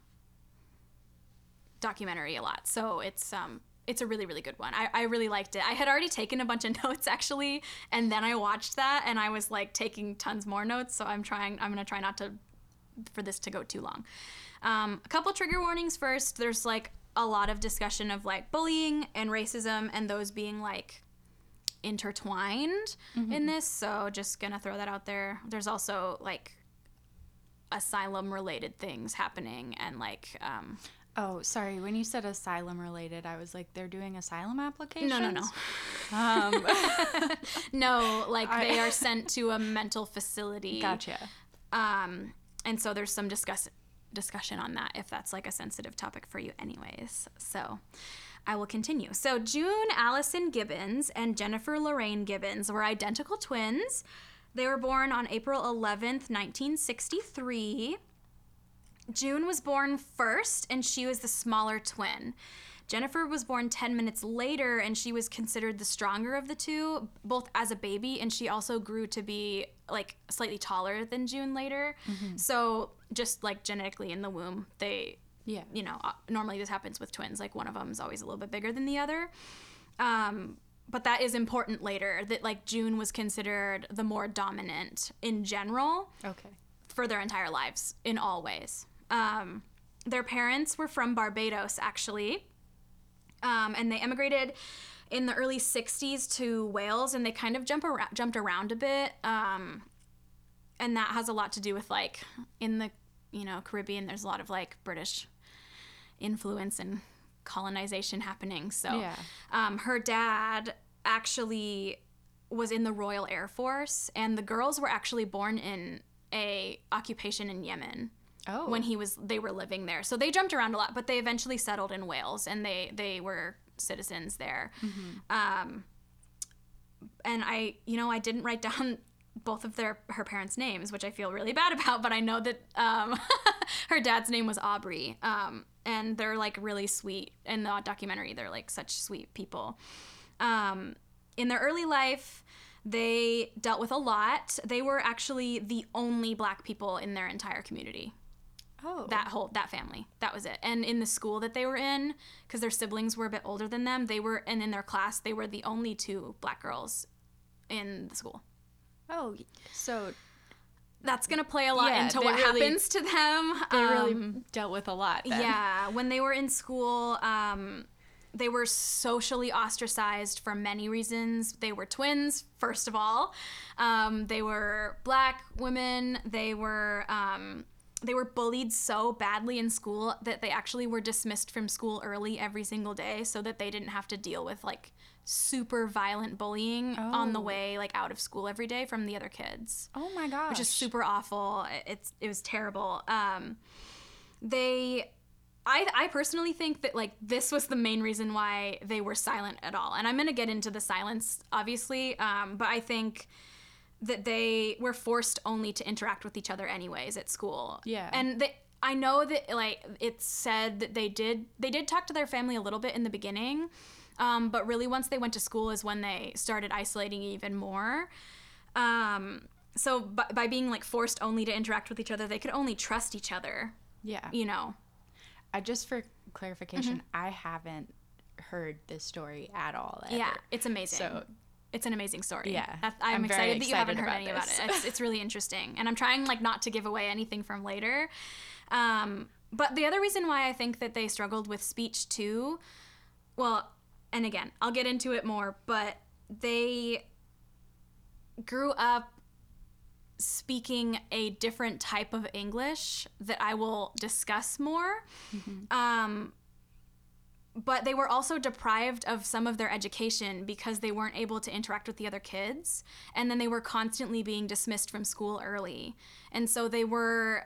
documentary a lot. So it's um it's a really, really good one. I, I really liked it. I had already taken a bunch of notes, actually, and then I watched that, and I was, like, taking tons more notes, so I'm trying, I'm going to try not to, for this to go too long. Um, a couple trigger warnings first. There's, like, a lot of discussion of, like, bullying and racism and those being, like, intertwined mm-hmm. in this, so just going to throw that out there. There's also, like, asylum-related things happening and, like... Um, Oh, sorry. When you said asylum related, I was like, they're doing asylum applications? No, no, no. Um, no, like I, they are sent to a mental facility. Gotcha. Um, and so there's some discuss- discussion on that if that's like a sensitive topic for you anyways. So I will continue. So June Allison Gibbons and Jennifer Lorraine Gibbons were identical twins. They were born on April eleventh, nineteen sixty-three. June was born first, and she was the smaller twin. Jennifer was born ten minutes later, and she was considered the stronger of the two, both as a baby, and she also grew to be, like, slightly taller than June later. Mm-hmm. So just, like, genetically in the womb, they, yeah, you know, normally this happens with twins. Like, one of them is always a little bit bigger than the other. Um, but that is important later, that, like, June was considered the more dominant in general okay. for their entire lives in all ways. Um, their parents were from Barbados, actually, um, and they emigrated in the early sixties to Wales, and they kind of jump around, jumped around a bit, um, and that has a lot to do with, like, in the, you know, Caribbean, there's a lot of, like, British influence and colonization happening, so yeah. um, her dad actually was in the Royal Air Force, and the girls were actually born in a occupation in Yemen. Oh. When he was, they were living there. So they jumped around a lot, but they eventually settled in Wales, and they, they were citizens there. Mm-hmm. Um, and I, you know, I didn't write down both of their her parents' names, which I feel really bad about, but I know that um, her dad's name was Aubrey. Um, and they're, like, really sweet. In the documentary, they're, like, such sweet people. Um, in their early life... they dealt with a lot. They were actually the only black people in their entire community. Oh. That whole, that family. That was it. And in the school that they were in, because their siblings were a bit older than them, they were, and in their class, they were the only two black girls in the school. Oh, so... that's going to play a lot yeah, into what really, happens to them. They really um, dealt with a lot then. Yeah. When they were in school... Um, they were socially ostracized for many reasons. They were twins, first of all. Um, they were black women. They were um, they were bullied so badly in school that they actually were dismissed from school early every single day so that they didn't have to deal with, like, super violent bullying oh. on the way, like, out of school every day from the other kids. Oh, my gosh. Which is super awful. It's It was terrible. Um, they... I, I personally think that, like, this was the main reason why they were silent at all. And I'm going to get into the silence, obviously, um, but I think that they were forced only to interact with each other anyways at school. Yeah. And they, I know that, like, it's said that they did they did talk to their family a little bit in the beginning, um, but really once they went to school is when they started isolating even more. Um, so by, by being, like, forced only to interact with each other, they could only trust each other. Yeah. You know. I, just for clarification, mm-hmm. I haven't heard this story at all. Ever. Yeah, it's amazing. So, it's an amazing story. Yeah, That's, I'm, I'm excited, excited that you haven't heard about any this. about it. It's, it's really interesting, and I'm trying like not to give away anything from later. Um, but the other reason why I think that they struggled with speech too, well, and again, I'll get into it more, but they grew up speaking a different type of English that I will discuss more. Mm-hmm. Um, but they were also deprived of some of their education because they weren't able to interact with the other kids. And then they were constantly being dismissed from school early. And so they were,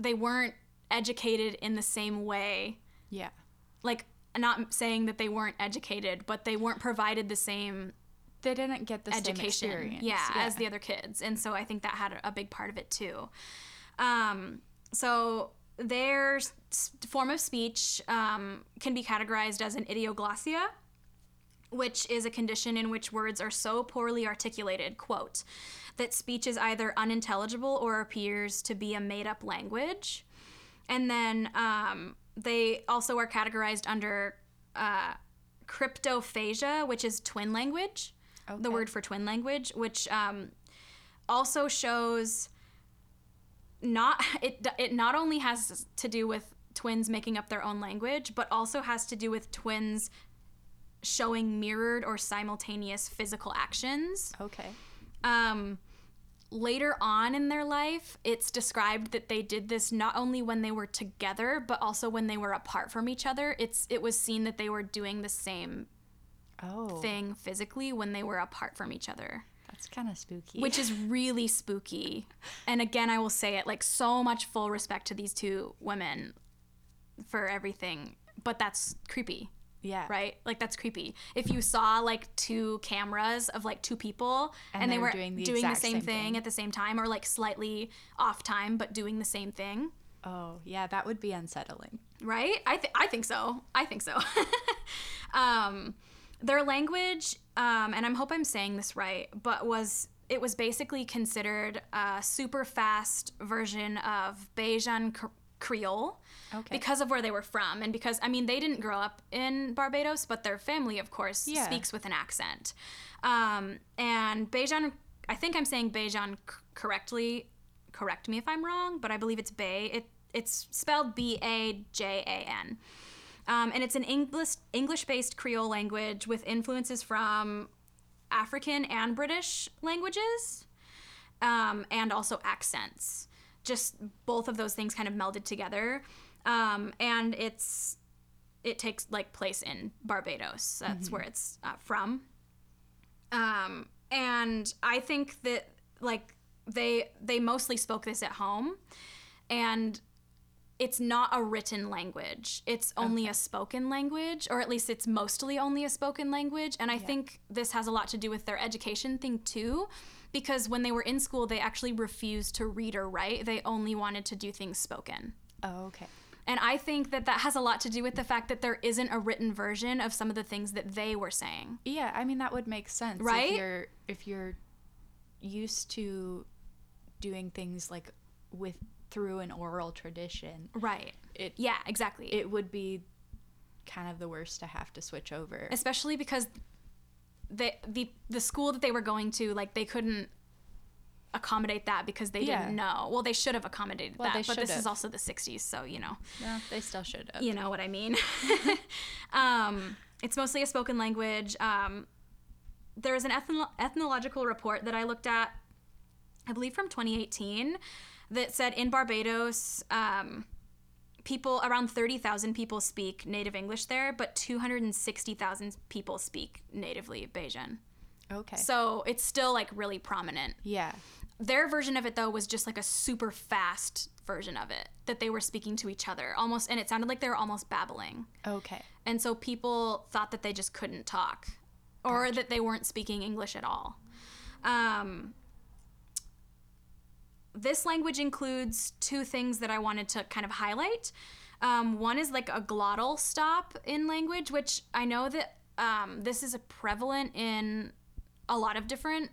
they weren't educated in the same way. Yeah. Like, not saying that they weren't educated, but they weren't provided the same They didn't get the education, same experience yeah, yeah. as the other kids. And so I think that had a big part of it too. Um, so their form of speech um, can be categorized as an idioglossia, which is a condition in which words are so poorly articulated, quote, that speech is either unintelligible or appears to be a made-up language. And then um, they also are categorized under uh, cryptophagia, which is twin language. Okay. The word for twin language, which um, also shows not it it not only has to do with twins making up their own language, but also has to do with twins showing mirrored or simultaneous physical actions. Okay. Um, later on in their life, it's described that they did this not only when they were together, but also when they were apart from each other. It's it was seen that they were doing the same Oh. thing physically when they were apart from each other. That's kind of spooky. Which is really spooky. And again, I will say it, like, so much full respect to these two women for everything, but that's creepy. Yeah. Right? Like, that's creepy. If you saw, like, two cameras of, like, two people and, and they were doing the, doing the same, same thing, thing at the same time, or, like, slightly off time but doing the same thing. Oh, yeah, that would be unsettling. Right? I, th- I think so. I think so. um... Their language, um, and I hope I'm saying this right, but was it was basically considered a super fast version of Bajan Creole okay. because of where they were from. And because, I mean, they didn't grow up in Barbados, but their family, of course, yeah. speaks with an accent. Um, and Bajan, I think I'm saying Bajan c- correctly. Correct me if I'm wrong, but I believe it's Bay. It, it's spelled B A J A N. Um, and it's an English, English-based Creole language with influences from African and British languages, um, and also accents. Just both of those things kind of melded together. Um, and it's it takes, like, place in Barbados. That's mm-hmm. where it's uh, from. Um, and I think that, like, they they mostly spoke this at home. And it's not a written language. It's only okay. a spoken language, or at least it's mostly only a spoken language. And I yeah. think this has a lot to do with their education thing too, because when they were in school, they actually refused to read or write. They only wanted to do things spoken. Oh, okay. And I think that that has a lot to do with the fact that there isn't a written version of some of the things that they were saying. Yeah, I mean, that would make sense. Right? If you're, if you're used to doing things like with... through an oral tradition. Right. It, yeah, exactly. It would be kind of the worst to have to switch over. Especially because the the, the school that they were going to, like, they couldn't accommodate that because they yeah. didn't know. Well, they should have accommodated well, that, but this have. is also the sixties, so, you know. Yeah, they still should have. You know what I mean? um, it's mostly a spoken language. Um, there is an ethno- ethnological report that I looked at, I believe from twenty eighteen, that said in Barbados, um, people, around thirty thousand people speak native English there, but two hundred sixty thousand people speak natively Bajan. Okay. So it's still like really prominent. Yeah. Their version of it though was just like a super fast version of it that they were speaking to each other almost, and it sounded like they were almost babbling. Okay. And so people thought that they just couldn't talk, or gotcha. That they weren't speaking English at all. Um, this language includes two things that I wanted to kind of highlight. Um, one is like a glottal stop in language, which I know that um, this is prevalent in a lot of different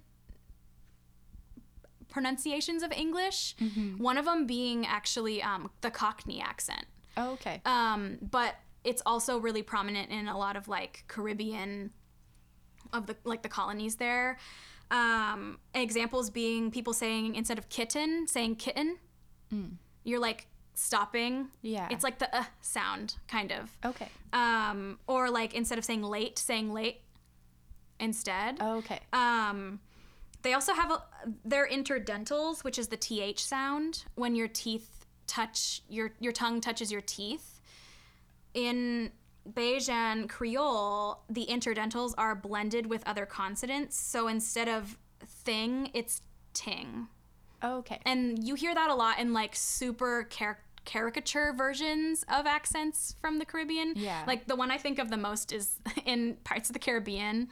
pronunciations of English. Mm-hmm. One of them being actually um, the Cockney accent. Oh, okay. Um, but it's also really prominent in a lot of like Caribbean of the like the colonies there. Um, examples being people saying, instead of kitten, saying kitten. Mm. You're like stopping. Yeah. It's like the uh sound, kind of. Okay. Um, or like instead of saying late, saying late instead. Okay. Um, they also have a, their interdentals, which is the th sound when your teeth touch, your your tongue touches your teeth. In Bajan Creole, the interdentals are blended with other consonants, so instead of thing, it's ting. Okay. And you hear that a lot in like super car- caricature versions of accents from the Caribbean. Yeah. Like the one I think of the most is in parts of the Caribbean.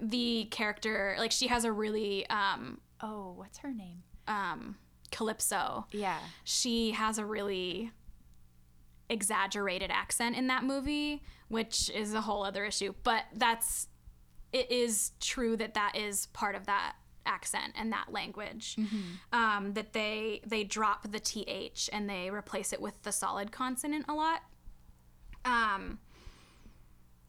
The character, like she has a really um oh, what's her name? Um Calypso. Yeah. She has a really exaggerated accent in that movie, which is a whole other issue, but that's, it is true that that is part of that accent and that language. Mm-hmm. um that they they drop the th and they replace it with the solid consonant a lot. um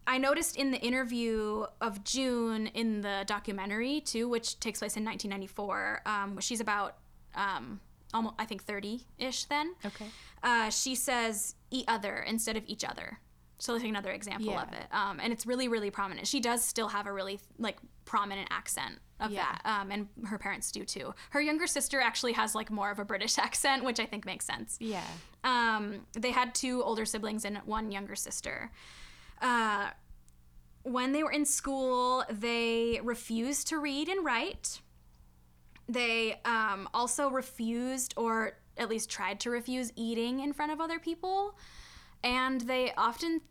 I noticed in the interview of June in the documentary too, which takes place in nineteen ninety-four, um she's about um almost, I think, thirty-ish then. Okay. Uh, she says e other instead of each other. So that's another example yeah. of it. Um, and it's really, really prominent. She does still have a really, like, prominent accent of yeah. that. Um, and her parents do, too. Her younger sister actually has, like, more of a British accent, which I think makes sense. Yeah. Um, they had two older siblings and one younger sister. Uh, when they were in school, they refused to read and write. They um, also refused, or at least tried to refuse, eating in front of other people. And they often,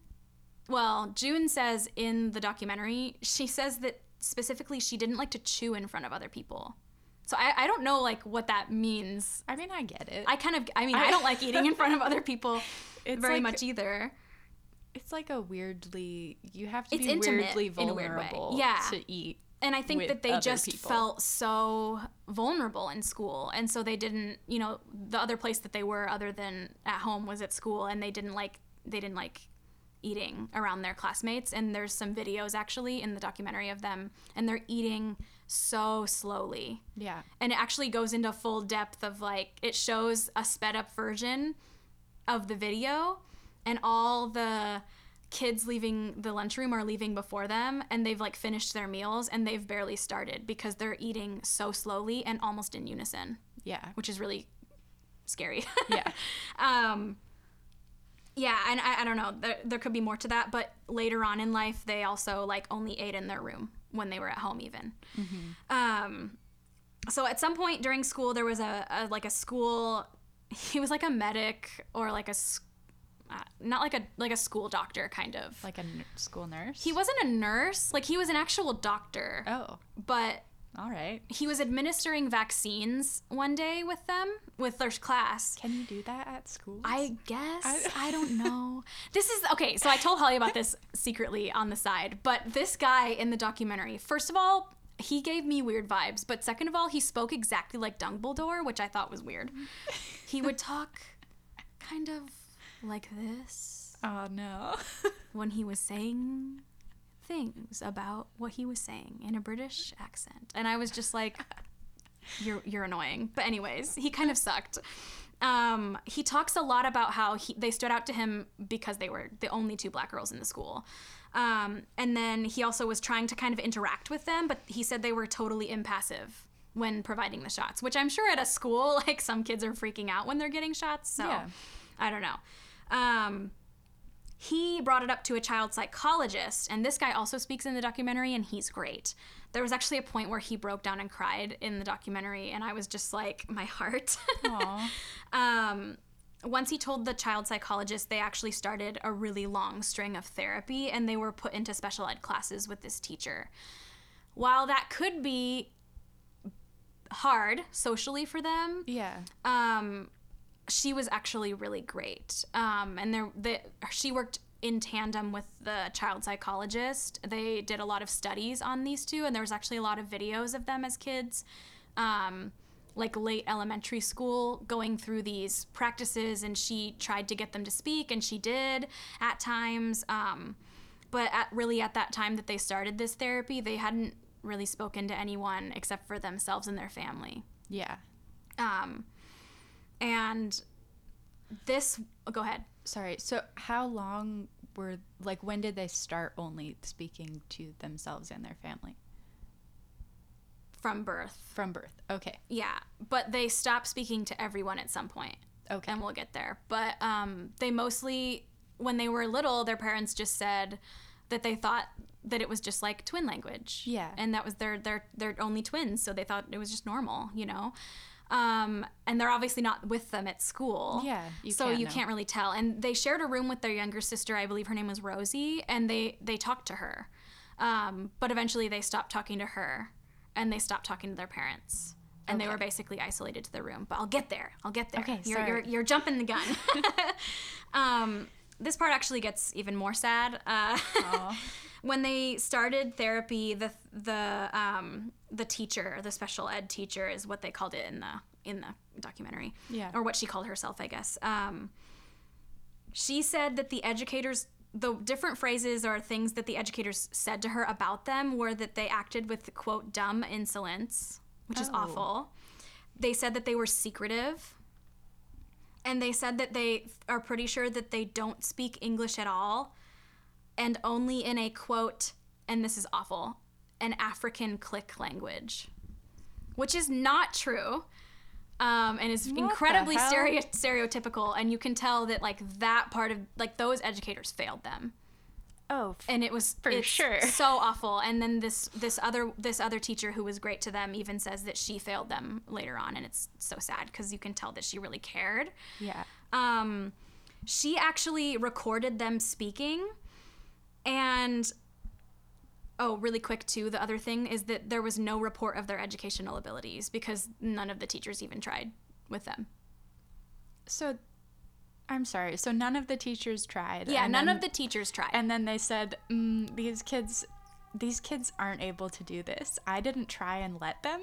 well, June says in the documentary, she says that specifically she didn't like to chew in front of other people. So I, I don't know, like, what that means. I mean, I get it. I kind of, I mean, I, I don't like eating in front of other people it's very like, much either. It's like a weirdly, you have to it's be intimate, weirdly vulnerable in a weird way. Yeah. To eat. And I think that they just people. felt so vulnerable in school. And so they didn't, you know, the other place that they were other than at home was at school, and they didn't like, they didn't like eating around their classmates. And there's some videos actually in the documentary of them, and they're eating so slowly. Yeah. And it actually goes into full depth of like, it shows a sped up version of the video, and all the kids leaving the lunchroom are leaving before them, and they've like finished their meals and they've barely started because they're eating so slowly and almost in unison. Yeah. Which is really scary. Yeah. um yeah and I, I don't know, there, there could be more to that, but later on in life they also like only ate in their room when they were at home even. Mm-hmm. um so at some point during school there was a, a like a school, he was like a medic or like a school Uh, not like a like a school doctor, kind of like a n- school nurse. He wasn't a nurse, like he was an actual doctor. Oh, but all right. He was administering vaccines one day with them, with their class. Can you do that at school? I guess I, I don't know. This is okay. So I told Holly about this secretly on the side, but this guy in the documentary, first of all, he gave me weird vibes, but second of all, he spoke exactly like Dumbledore, which I thought was weird. He would talk, kind of. Like this. Oh, no. When he was saying things about what he was saying in a British accent. And I was just like, you're you're annoying. But anyways, he kind of sucked. Um, he talks a lot about how he, they stood out to him because they were the only two black girls in the school. Um, and then he also was trying to kind of interact with them, but he said they were totally impassive. when providing the shots, which I'm sure at a school, like, some kids are freaking out when they're getting shots. So yeah. I don't know. Um, he brought it up to a child psychologist, and this guy also speaks in the documentary, and he's great. There was actually a point where he broke down and cried in the documentary, and I was just like, my heart. Aww. um, Once he told the child psychologist, they actually started a really long string of therapy, and they were put into special ed classes with this teacher. While that could be hard socially for them, yeah, um, she was actually really great. Um, and there, the, she worked in tandem with the child psychologist. They did a lot of studies on these two, and there was actually a lot of videos of them as kids. Um, like late elementary school, going through these practices, and she tried to get them to speak, and she did at times. Um, but at, really at that time that they started this therapy, they hadn't really spoken to anyone except for themselves and their family. Yeah. Um, and this, oh, go ahead. Sorry. So how long were, like, when did they start only speaking to themselves and their family? From birth. From birth. Okay. Yeah. But they stop speaking to everyone at some point. Okay. And we'll get there. But um, they mostly, when they were little, their parents just said that they thought that it was just like twin language. Yeah. And that was their, their, their only twins. So they thought it was just normal, you know? Um, and they're obviously not with them at school. Yeah. You so can't you know. can't really tell. And they shared a room with their younger sister. I believe her name was Rosie. And they, they talked to her. Um, but eventually they stopped talking to her. And they stopped talking to their parents. And okay. they were basically isolated to their room. But I'll get there. I'll get there. Okay, you're, you're, you're jumping the gun. um, this part actually gets even more sad. Uh, when they started therapy, the the um, the teacher, the special ed teacher, is what they called it in the in the documentary. Yeah. Or what she called herself, I guess. Um, she said that the educators... the different phrases or things that the educators said to her about them were that they acted with, quote, dumb insolence, which oh. is awful. They said that they were secretive. And they said that they are pretty sure that they don't speak English at all. And only in a, quote, and this is awful, an African click language, which is not true. Um, and it's what incredibly stereo- stereotypical, and you can tell that, like, that part of, like, those educators failed them. Oh, f- and it was for it's sure so awful. And then this this other this other teacher who was great to them even says that she failed them later on, and it's so sad because you can tell that she really cared. Yeah. Um, she actually recorded them speaking, and oh, really quick, too, the other thing is that there was no report of their educational abilities because none of the teachers even tried with them. So, I'm sorry. So none of the teachers tried. Yeah, none then, of the teachers tried. And then they said, mm, these kids these kids aren't able to do this. I didn't try and let them,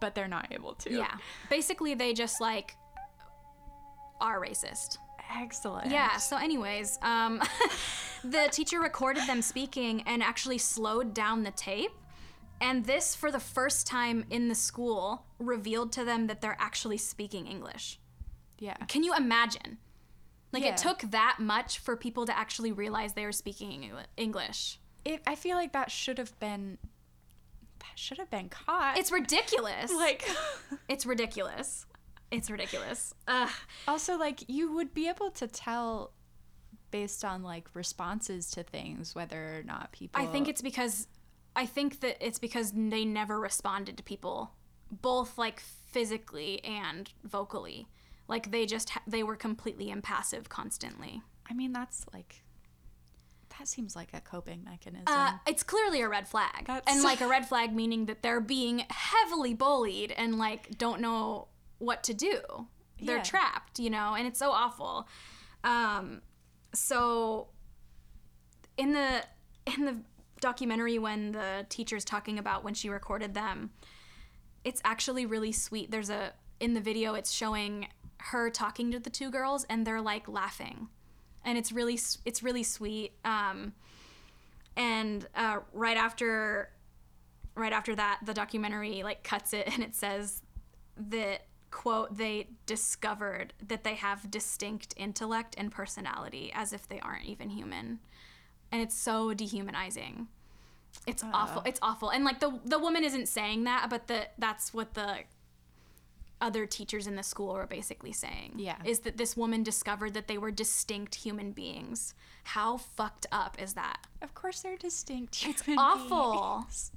but they're not able to. Yeah. Basically, they just, like, are racist. Excellent. Yeah, so anyways, um, the teacher recorded them speaking and actually slowed down the tape. And this, for the first time in the school, revealed to them that they're actually speaking English. Yeah. Can you imagine? Like, yeah. it took that much for people to actually realize they were speaking English. It, I feel like that should have been... That should have been caught. It's ridiculous. Like... it's ridiculous. It's ridiculous. Ugh. Also, like, you would be able to tell based on, like, responses to things whether or not people... I think it's because... I think that it's because they never responded to people, both, like, physically and vocally. Like, they just... Ha- they were completely impassive constantly. I mean, that's, like... That seems like a coping mechanism. Uh, it's clearly a red flag. That's... And, like, a red flag meaning that they're being heavily bullied and, like, don't know... what to do. They're yeah. trapped, you know, and it's so awful. Um, so in the in the documentary, when the teacher's talking about when she recorded them, it's actually really sweet. There's a in the video it's showing her talking to the two girls and they're like laughing. And it's really it's really sweet. Um, and uh, right after right after that, the documentary like cuts it and it says that quote, they discovered that they have distinct intellect and personality as if they aren't even human. And it's so dehumanizing. It's uh. awful. It's awful. And like the the woman isn't saying that, but the that's what the other teachers in the school were basically saying. Yeah. Is that this woman discovered that they were distinct human beings. How fucked up is that? Of course they're distinct human beings. It's awful. Beings.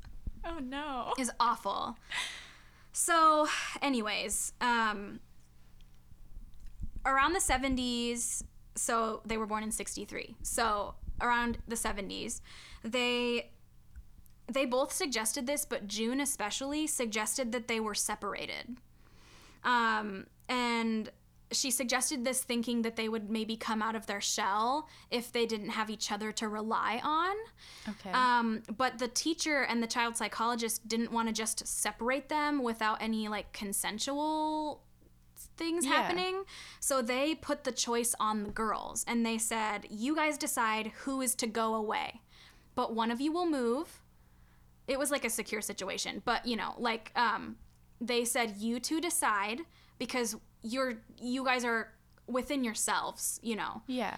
Oh no. It's awful. So anyways, um, around the seventies, so they were born in sixty-three. So around the seventies, they they both suggested this, but June especially suggested that they were separated. Um, and she suggested this thinking that they would maybe come out of their shell if they didn't have each other to rely on. Okay. Um, but the teacher and the child psychologist didn't want to just separate them without any like consensual things yeah. happening. So they put the choice on the girls and they said, you guys decide who is to go away, but one of you will move. It was like a secure situation, but you know, like, um, they said, you two decide because you're, you guys are within yourselves, you know? Yeah.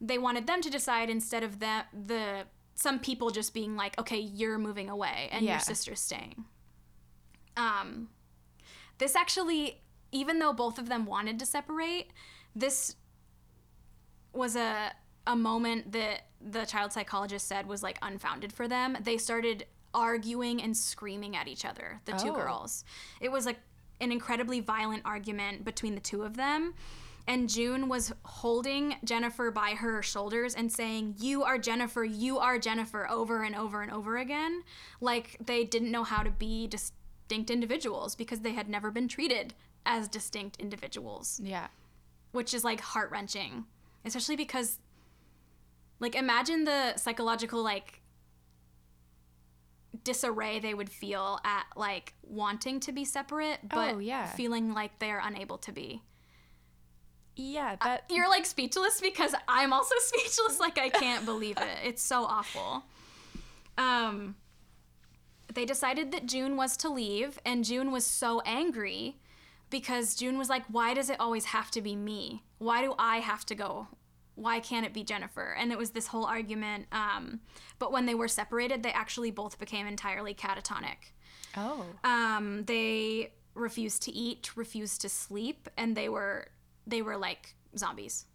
They wanted them to decide instead of the, the some people just being like, okay, you're moving away and yeah. your sister's staying. Um, this actually, even though both of them wanted to separate, this was a a moment that the child psychologist said was like unfounded for them. They started arguing and screaming at each other, the oh. two girls. It was like an incredibly violent argument between the two of them. And June was holding Jennifer by her shoulders and saying, you are Jennifer, you are Jennifer, over and over and over again. Like they didn't know how to be distinct individuals because they had never been treated as distinct individuals. Yeah. Which is like heart-wrenching, especially because like imagine the psychological like disarray they would feel at like wanting to be separate but oh, yeah. feeling like they're unable to be. Yeah, that uh, you're like speechless because I'm also speechless, like I can't believe it. It's so awful. Um they decided that June was to leave, and June was so angry because June was like, why does it always have to be me? Why do I have to go? Why can't it be Jennifer? And it was this whole argument. Um, but when they were separated, they actually both became entirely catatonic. Oh. Um, they refused to eat, refused to sleep, and they were they were like zombies,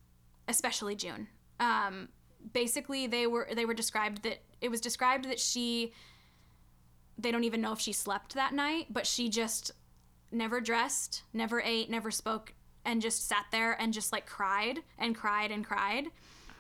especially June. Um, basically, they were they were described that it was described that she. They don't even know if she slept that night, but she just never dressed, never ate, never spoke. And just sat there and just like cried and cried and cried.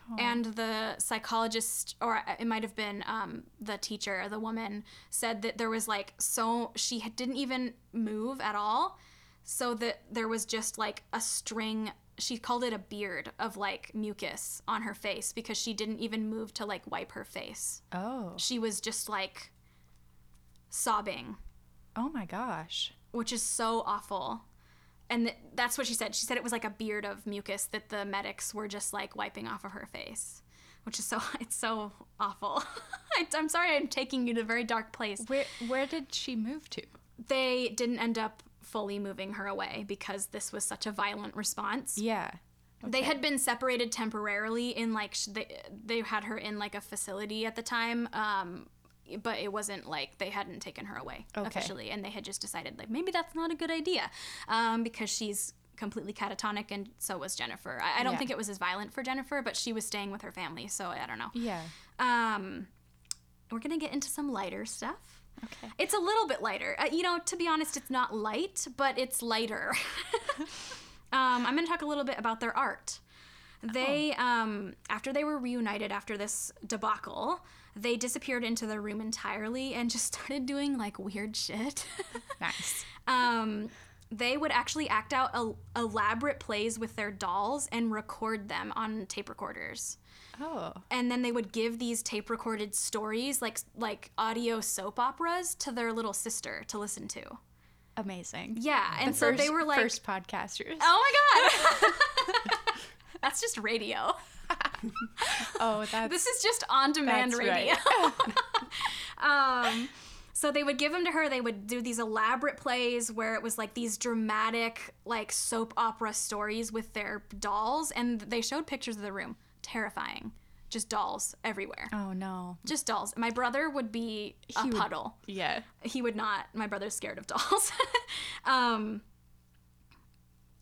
Oh. And the psychologist, or it might have been um, the teacher or the woman, said that there was like so, she didn't even move at all. So that there was just like a string, she called it a beard of like mucus on her face because she didn't even move to like wipe her face. Oh. She was just like sobbing. Oh my gosh. Which is so awful. And th- that's what she said. She said it was like a beard of mucus that the medics were just like wiping off of her face, which is so, it's so awful. I, I'm sorry I'm taking you to a very dark place. Where, where did she move to? They didn't end up fully moving her away because this was such a violent response. Yeah. Okay. They had been separated temporarily in like, they, they had her in like a facility at the time, um, but it wasn't like they hadn't taken her away okay. officially, and they had just decided like maybe that's not a good idea um, because she's completely catatonic and so was Jennifer. I, I don't yeah. think it was as violent for Jennifer, but she was staying with her family, so I don't know. Yeah. Um, we're going to get into some lighter stuff. Okay. It's a little bit lighter. Uh, you know, to be honest, it's not light, but it's lighter. um, I'm going to talk a little bit about their art. They, oh. um, after they were reunited after this debacle, they disappeared into their room entirely and just started doing, like, weird shit. Nice. Um, they would actually act out el- elaborate plays with their dolls and record them on tape recorders. Oh. And then they would give these tape-recorded stories, like like audio soap operas, to their little sister to listen to. Amazing. Yeah, and the so first, they were, like... First podcasters. Oh, my God! That's just radio. Oh, that's... This is just on-demand radio. Right. um, so they would give them to her. They would do these elaborate plays where it was, like, these dramatic, like, soap opera stories with their dolls. And they showed pictures of the room. Terrifying. just dolls everywhere. Oh, no. Just dolls. My brother would be he a would, puddle. Yeah. He would not. My brother's scared of dolls. um,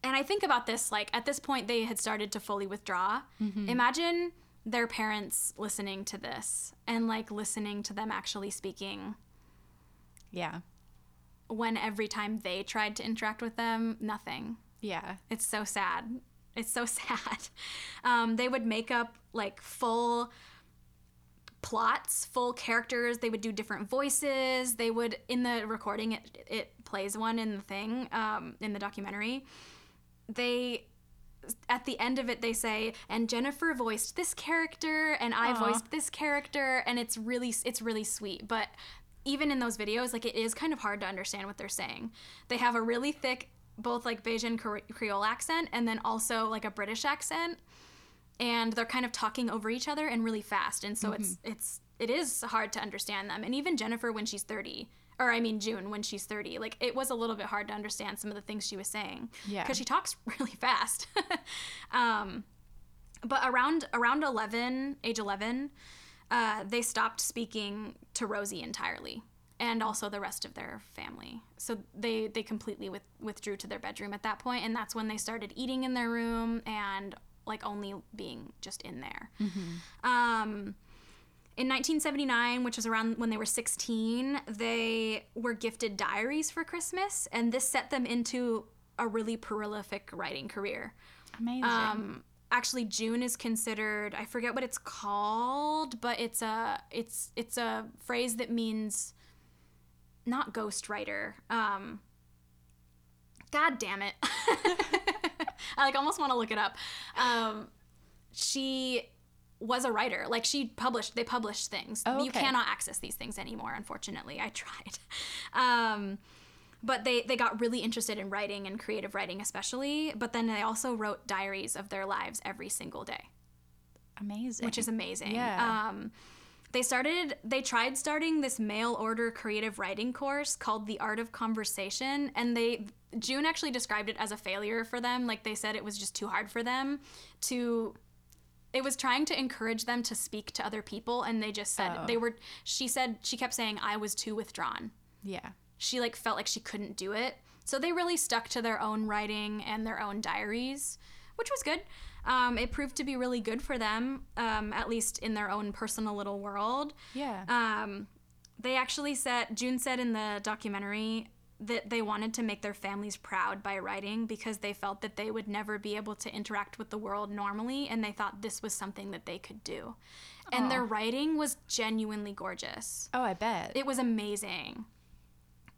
and I think about this, like, at this point, they had started to fully withdraw. Mm-hmm. Imagine their parents listening to this and, like, listening to them actually speaking. Yeah. When every time they tried to interact with them, nothing. Yeah. It's so sad. It's so sad. Um, they would make up, like, full plots, full characters. They would do different voices. They would, in the recording, it it plays one in the thing, um, in the documentary. They, at the end of it, they say, and Jennifer voiced this character, and I Aww. voiced this character, and it's really, it's really sweet. But even in those videos, like, it is kind of hard to understand what they're saying. They have a really thick, both, like, Bajan Creole accent and then also, like, a British accent. And they're kind of talking over each other and really fast. And so mm-hmm. it's it's it is hard to understand them. And even Jennifer when she's thirty, or I mean June when she's thirty, like, it was a little bit hard to understand some of the things she was saying. Yeah. Because she talks really fast. um, but around around eleven, age eleven, uh, they stopped speaking to Rosie entirely. And also the rest of their family. So they, they completely with, withdrew to their bedroom at that point, and that's when they started eating in their room and, like, only being just in there. Mm-hmm. Um, in nineteen seventy-nine, which was around when they were sixteen, they were gifted diaries for Christmas, and this set them into a really prolific writing career. Amazing. Um, actually, June is considered, I forget what it's called, but it's a it's it's a phrase that means... Not ghostwriter. Um, God damn it. I, like, almost want to look it up. Um, she was a writer. Like, she published, they published things. Oh, okay. You cannot access these things anymore, unfortunately. I tried. Um, but they, they got really interested in writing and creative writing especially. But then they also wrote diaries of their lives every single day. Amazing. Which is amazing. Yeah. Um, They started, they tried starting this mail order creative writing course called The Art of Conversation, and they, June actually described it as a failure for them. Like, they said it was just too hard for them to, it was trying to encourage them to speak to other people, and they just said, oh. they were, she said, she kept saying, I was too withdrawn. Yeah. She, like, felt like she couldn't do it. So they really stuck to their own writing and their own diaries, which was good. Um, it proved to be really good for them, um, at least in their own personal little world. Yeah. Um, they actually said, June said in the documentary that they wanted to make their families proud by writing because they felt that they would never be able to interact with the world normally, and they thought this was something that they could do. Aww. And their writing was genuinely gorgeous. Oh, I bet. It was amazing.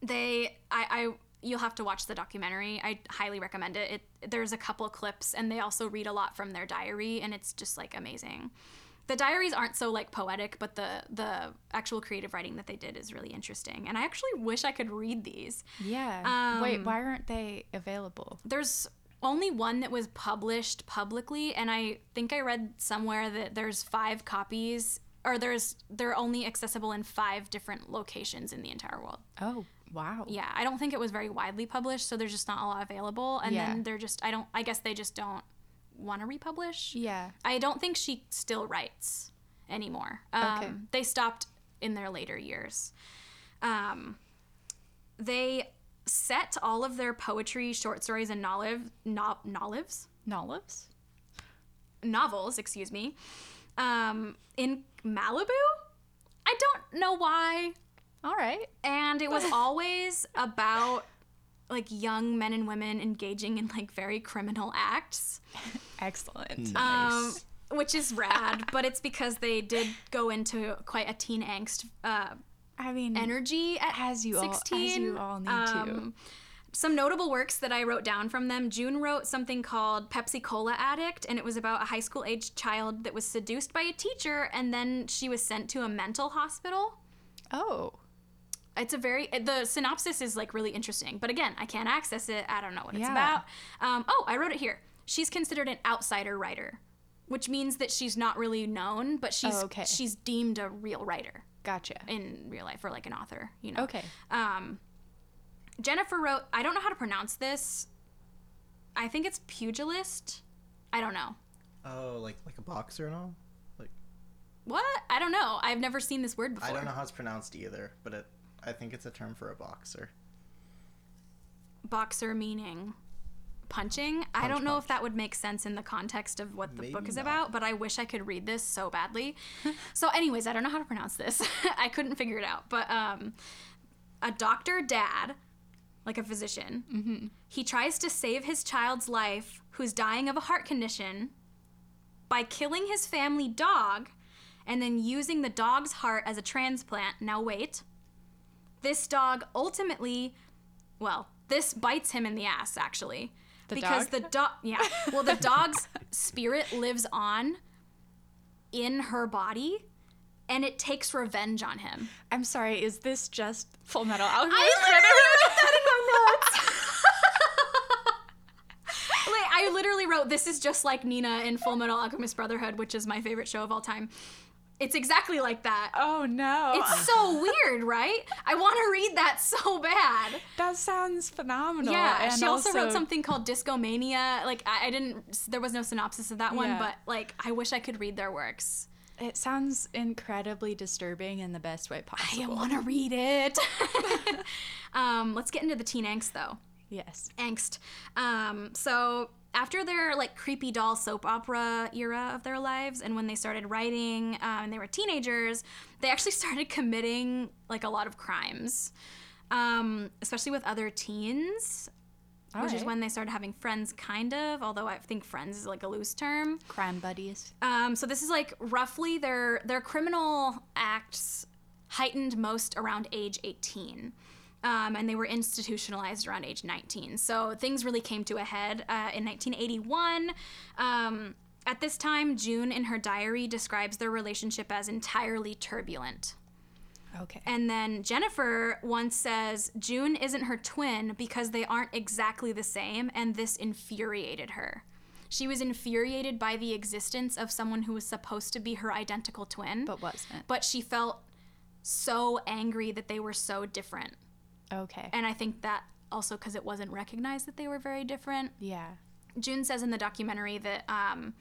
They, I, I... You'll have to watch the documentary. I highly recommend it. it. There's a couple clips, and they also read a lot from their diary, and it's just, like, amazing. The diaries aren't so, like, poetic, but the the actual creative writing that they did is really interesting. And I actually wish I could read these. Yeah. Um, Wait, why aren't they available? There's only one that was published publicly, and I think I read somewhere that there's five copies, or there's they're only accessible in five different locations in the entire world. Oh, wow. Yeah, I don't think it was very widely published, so there's just not a lot available. And yeah. then they're just, I don't, I guess they just don't want to republish. Yeah. I don't think she still writes anymore. Um, okay. They stopped in their later years. Um, they set all of their poetry, short stories, and nolive, no, nolives? Nolives? Novels, excuse me, um, in Malibu? I don't know why. All right. And it was always about, like, young men and women engaging in, like, very criminal acts. Excellent. Nice. Um, which is rad, but it's because they did go into quite a teen angst uh, I mean, energy at as you sixteen. All, as you all need um, to. Some notable works that I wrote down from them. June wrote something called Pepsi Cola Addict, and it was about a high school-aged child that was seduced by a teacher, and then she was sent to a mental hospital. Oh. It's a very, the synopsis is, like, really interesting. But again, I can't access it. I don't know what it's yeah. about. Um, oh, I wrote it here. She's considered an outsider writer, which means that she's not really known, but she's oh, okay. she's deemed a real writer. Gotcha. In real life, or, like, an author, you know. Okay. Um, Jennifer wrote, I don't know how to pronounce this. I think it's pugilist. I don't know. Oh, like like a boxer and all? Like know. I've never seen this word before. I don't know how it's pronounced either, but it, I think it's a term for a boxer. Boxer meaning punching? Punch, I don't know punch. If that would make sense in the context of what the Maybe book is not. About, but I wish I could read this so badly. So anyways, I don't know how to pronounce this. I couldn't figure it out. But um, a doctor dad, like a physician, mm-hmm. he tries to save his child's life who's dying of a heart condition by killing his family dog and then using the dog's heart as a transplant. Now wait. This dog ultimately, well, this bites him in the ass, actually. The because dog? the dog, yeah. Well, the dog's spirit lives on in her body. And it takes revenge on him. I'm sorry, is this just Full Metal Alchemist? I literally wrote that in my notes. Like, I literally wrote, this is just like Nina in Full Metal Alchemist Brotherhood, which is my favorite show of all time. It's exactly like that. Oh, no. It's so weird, right? I want to read that so bad. That sounds phenomenal. Yeah, and she also, also wrote something called Discomania. Like, I, I didn't, there was no synopsis of that one, yeah. but, like, I wish I could read their works. It sounds incredibly disturbing in the best way possible. I want to read it. um, let's get into the teen angst, though. Yes. Angst. Um, so after their, like, creepy doll soap opera era of their lives and when they started writing uh, and they were teenagers, they actually started committing, like, a lot of crimes, um, especially with other teens. All which right. is when they started having friends, kind of, although I think friends is like a loose term. Crime buddies. Um, so this is like roughly their their criminal acts heightened most around age eighteen. Um, and they were institutionalized around age nineteen. So things really came to a head uh, in nineteen eighty-one. Um, at this time, June in her diary describes their relationship as entirely turbulent. Okay. And then Jennifer once says, June isn't her twin because they aren't exactly the same, and this infuriated her. She was infuriated by the existence of someone who was supposed to be her identical twin. But wasn't. But she felt so angry that they were so different. Okay. And I think that also because it wasn't recognized that they were very different. Yeah. June says in the documentary that um,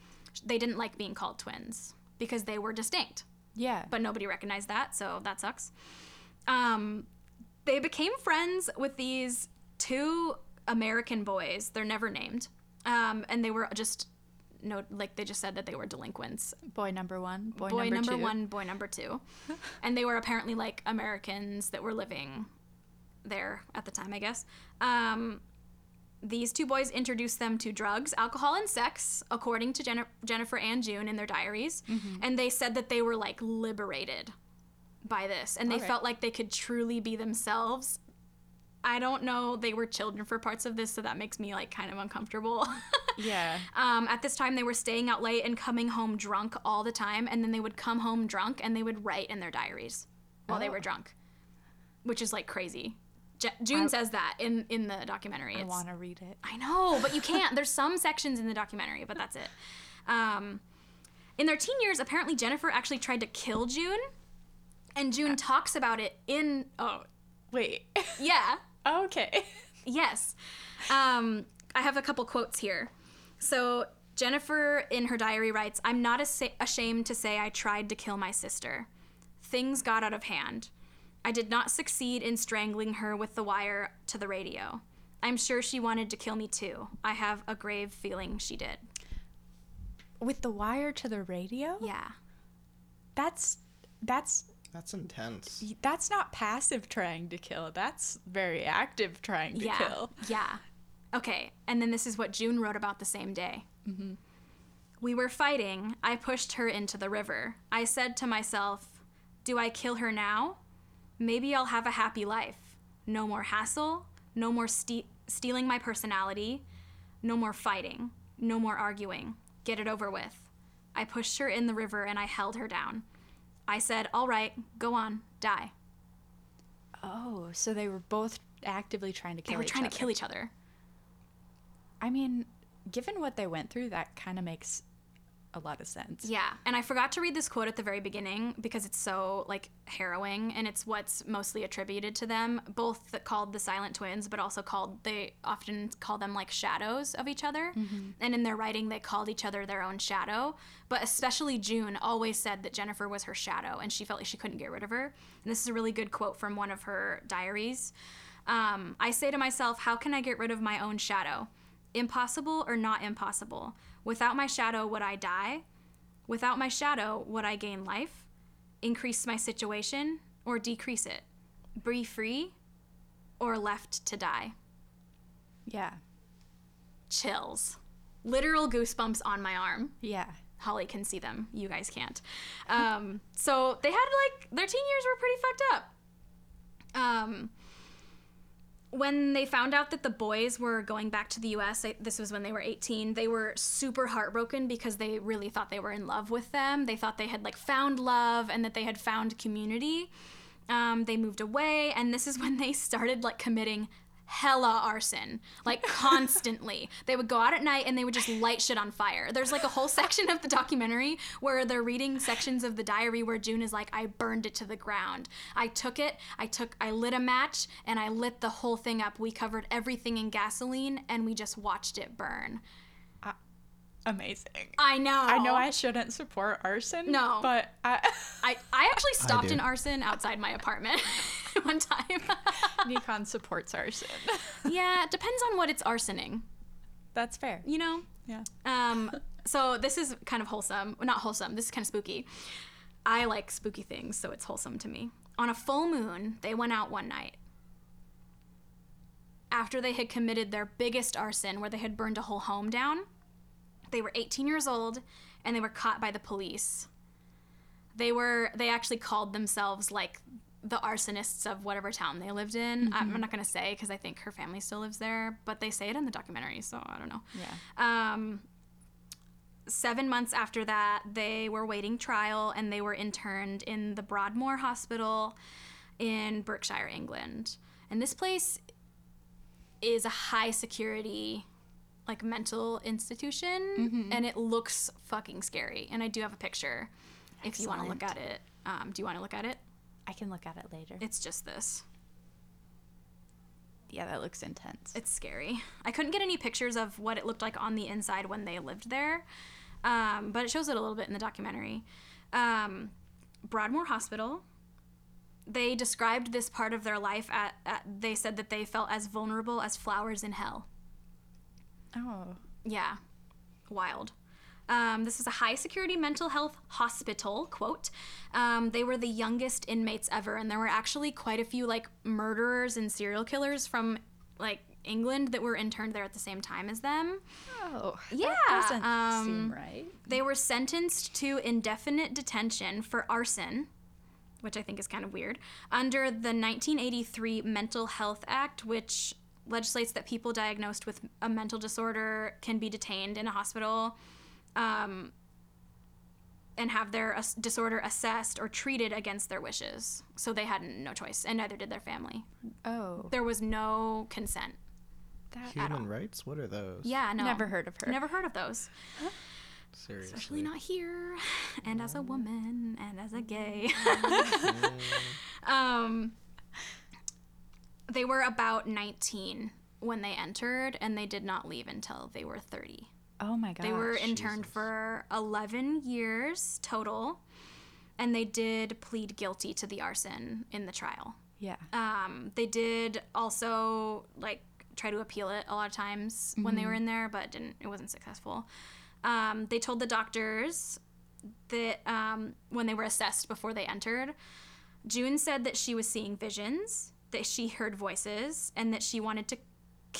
they didn't like being called twins because they were distinct. Yeah. But nobody recognized that, so that sucks. Um, they became friends with these two American boys. They're never named. Um, and they were just, no, like, they just said that they were delinquents. Boy number one, boy, boy number, number two. Boy number one, boy number two. And they were apparently, like, Americans that were living there at the time, I guess. Um, these two boys introduced them to drugs, alcohol, and sex, according to Jen- Jennifer and June in their diaries. Mm-hmm. And they said that they were, like, liberated by this. And they okay. felt like they could truly be themselves. I don't know. They were children for parts of this, so that makes me, like, kind of uncomfortable. Yeah. Um, at this time, they were staying out late and coming home drunk all the time. And then they would come home drunk, and they would write in their diaries while oh. they were drunk, which is, like, crazy. June I, says that in, in the documentary. It's, I want to read it. I know, but you can't. There's some sections in the documentary, but that's it. Um, in their teen years, apparently Jennifer actually tried to kill June, and June uh, talks about it in... Oh, wait. Yeah. Okay. Yes. Um, I have a couple quotes here. So Jennifer, in her diary, writes, "I'm not as- ashamed to say I tried to kill my sister. Things got out of hand. I did not succeed in strangling her with the wire to the radio. I'm sure she wanted to kill me too. I have a grave feeling she did." With the wire to the radio? Yeah. That's, that's... That's intense. That's not passive trying to kill. That's very active trying to yeah. kill. Yeah. Okay. And then this is what June wrote about the same day. Mm-hmm. "We were fighting. I pushed her into the river. I said to myself, do I kill her now? Maybe I'll have a happy life. No more hassle, no more ste- stealing my personality, no more fighting, no more arguing. Get it over with. I pushed her in the river and I held her down. I said, all right, go on, die." Oh, so they were both actively trying to kill each other. They were trying to kill each other. I mean, given what they went through, that kind of makes a lot of sense. Yeah. And I forgot to read this quote at the very beginning because it's so, like, harrowing, and it's what's mostly attributed to them, both the, called the Silent Twins, but also called, they often call them, like, shadows of each other. Mm-hmm. And in their writing, they called each other their own shadow. But especially June always said that Jennifer was her shadow, and she felt like she couldn't get rid of her. And this is a really good quote from one of her diaries. Um, I say to myself, how can I get rid of my own shadow? Impossible or not impossible? Without my shadow, would I die? Without my shadow, would I gain life? Increase my situation or decrease it? Be free or left to die? Yeah. Chills. Literal goosebumps on my arm. Yeah. Holly can see them. You guys can't. Um, so they had, like, their teen years were pretty fucked up. Um... When they found out that the boys were going back to the U S, I, this was when they were eighteen, they were super heartbroken because they really thought they were in love with them. They thought they had, like, found love and that they had found community. Um, they moved away, and this is when they started, like, committing hella arson, like, constantly. They would go out at night and they would just light shit on fire. There's, like, a whole section of the documentary where they're reading sections of the diary where June is like, I burned it to the ground. I took it, I took, I lit a match, and I lit the whole thing up. We covered everything in gasoline, and we just watched it burn. Uh, amazing. I know. I know I shouldn't support arson. No. But I... I, I actually stopped I an arson outside my apartment. One time. Nikon supports arson. Yeah, it depends on what it's arsoning. That's fair. You know? Yeah. Um, so this is kind of wholesome. Not wholesome. This is kind of spooky. I like spooky things, so it's wholesome to me. On a full moon, they went out one night. After they had committed their biggest arson, where they had burned a whole home down, they were eighteen years old, and they were caught by the police. They were, they actually called themselves, like, the arsonists of whatever town they lived in. Mm-hmm. I'm not going to say because I think her family still lives there, but they say it in the documentary, so I don't know. Yeah. Um, seven months after that, they were waiting trial, and they were interned in the Broadmoor Hospital in Berkshire, England. And this place is a high-security, like, mental institution, mm-hmm. and it looks fucking scary. And I do have a picture. Excellent. If you want to look at it. Um, do you want to look at it? I can look at it later. It's just this. Yeah, that looks intense. It's scary. I couldn't get any pictures of what it looked like on the inside when they lived there, um, but it shows it a little bit in the documentary. Um, Broadmoor Hospital, they described this part of their life at, at, they said that they felt as vulnerable as flowers in hell. Oh. Yeah. Wild. Um, this is a high-security mental health hospital, quote. Um, they were the youngest inmates ever, and there were actually quite a few, like, murderers and serial killers from, like, England that were interned there at the same time as them. Oh, yeah. That doesn't um, seem right. They were sentenced to indefinite detention for arson, which I think is kind of weird, under the nineteen eighty-three Mental Health Act, which legislates that people diagnosed with a mental disorder can be detained in a hospital Um, and have their uh, disorder assessed or treated against their wishes. So they had no choice, and neither did their family. Oh. There was no consent. Human rights? What are those? Yeah, no. Never heard of her. Never heard of those. Huh? Seriously. Especially not here, and no. as a woman, and as a gay. No. um, they were about nineteen when they entered, and they did not leave until they were thirty. Oh, my gosh. They were interned Jesus. for eleven years total, and they did plead guilty to the arson in the trial. Yeah. Um, they did also, like, try to appeal it a lot of times mm-hmm. when they were in there, but didn't. It wasn't successful. Um, they told the doctors that um, when they were assessed before they entered, June said that she was seeing visions, that she heard voices, and that she wanted to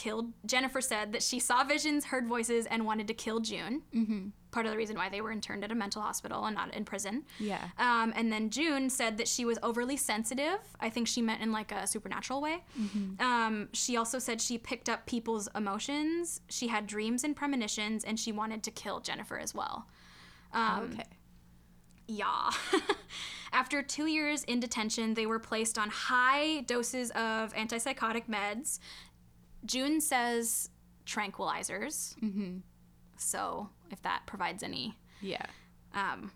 killed Jennifer said that she saw visions, heard voices, and wanted to kill June. Mm-hmm. Part of the reason why they were interned at a mental hospital and not in prison. Yeah. Um, and then June said that she was overly sensitive. I think she meant in, like, a supernatural way. Mm-hmm. Um, she also said she picked up people's emotions. She had dreams and premonitions, and she wanted to kill Jennifer as well. Um, okay. Yeah. After two years in detention, they were placed on high doses of antipsychotic meds. June says tranquilizers. Mm-hmm. So if that provides any Yeah. Um,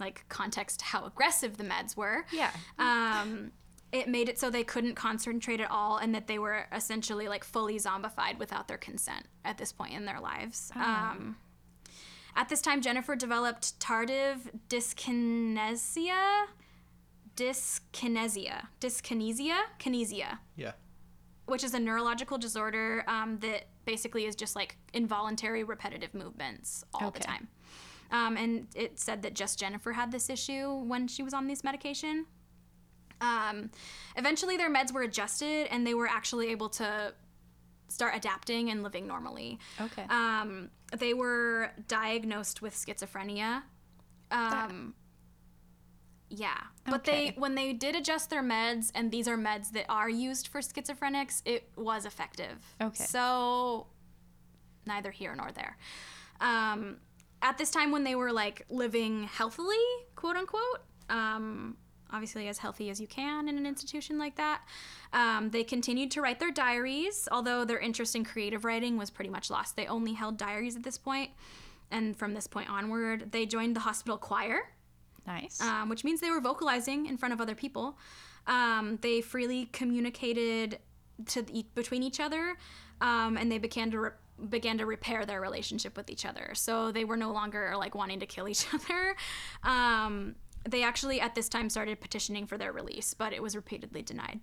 like context how aggressive the meds were. Yeah. Um, it made it so they couldn't concentrate at all, and that they were essentially like fully zombified without their consent at this point in their lives. Oh. Um, at this time, Jennifer developed tardive dyskinesia, dyskinesia, dyskinesia, kinesia. Yeah. Which is a neurological disorder um, that basically is just like involuntary repetitive movements all okay. the time. Um, and it said that just Jennifer had this issue when she was on this medication. Um, eventually their meds were adjusted and they were actually able to start adapting and living normally. Okay. Um, they were diagnosed with schizophrenia. Um, yeah. But okay. they, when they did adjust their meds, and these are meds that are used for schizophrenics, it was effective. Okay. So neither here nor there. Um, At this time when they were, like, living healthily, quote-unquote, um, obviously as healthy as you can in an institution like that, um, they continued to write their diaries, although their interest in creative writing was pretty much lost. They only held diaries at this point, and from this point onward, they joined the hospital choir. Nice. Um, which means they were vocalizing in front of other people. Um, they freely communicated to the, between each other, um, and they began to... Re- began to repair their relationship with each other. So they were no longer like wanting to kill each other. Um, they actually at this time started petitioning for their release, but it was repeatedly denied.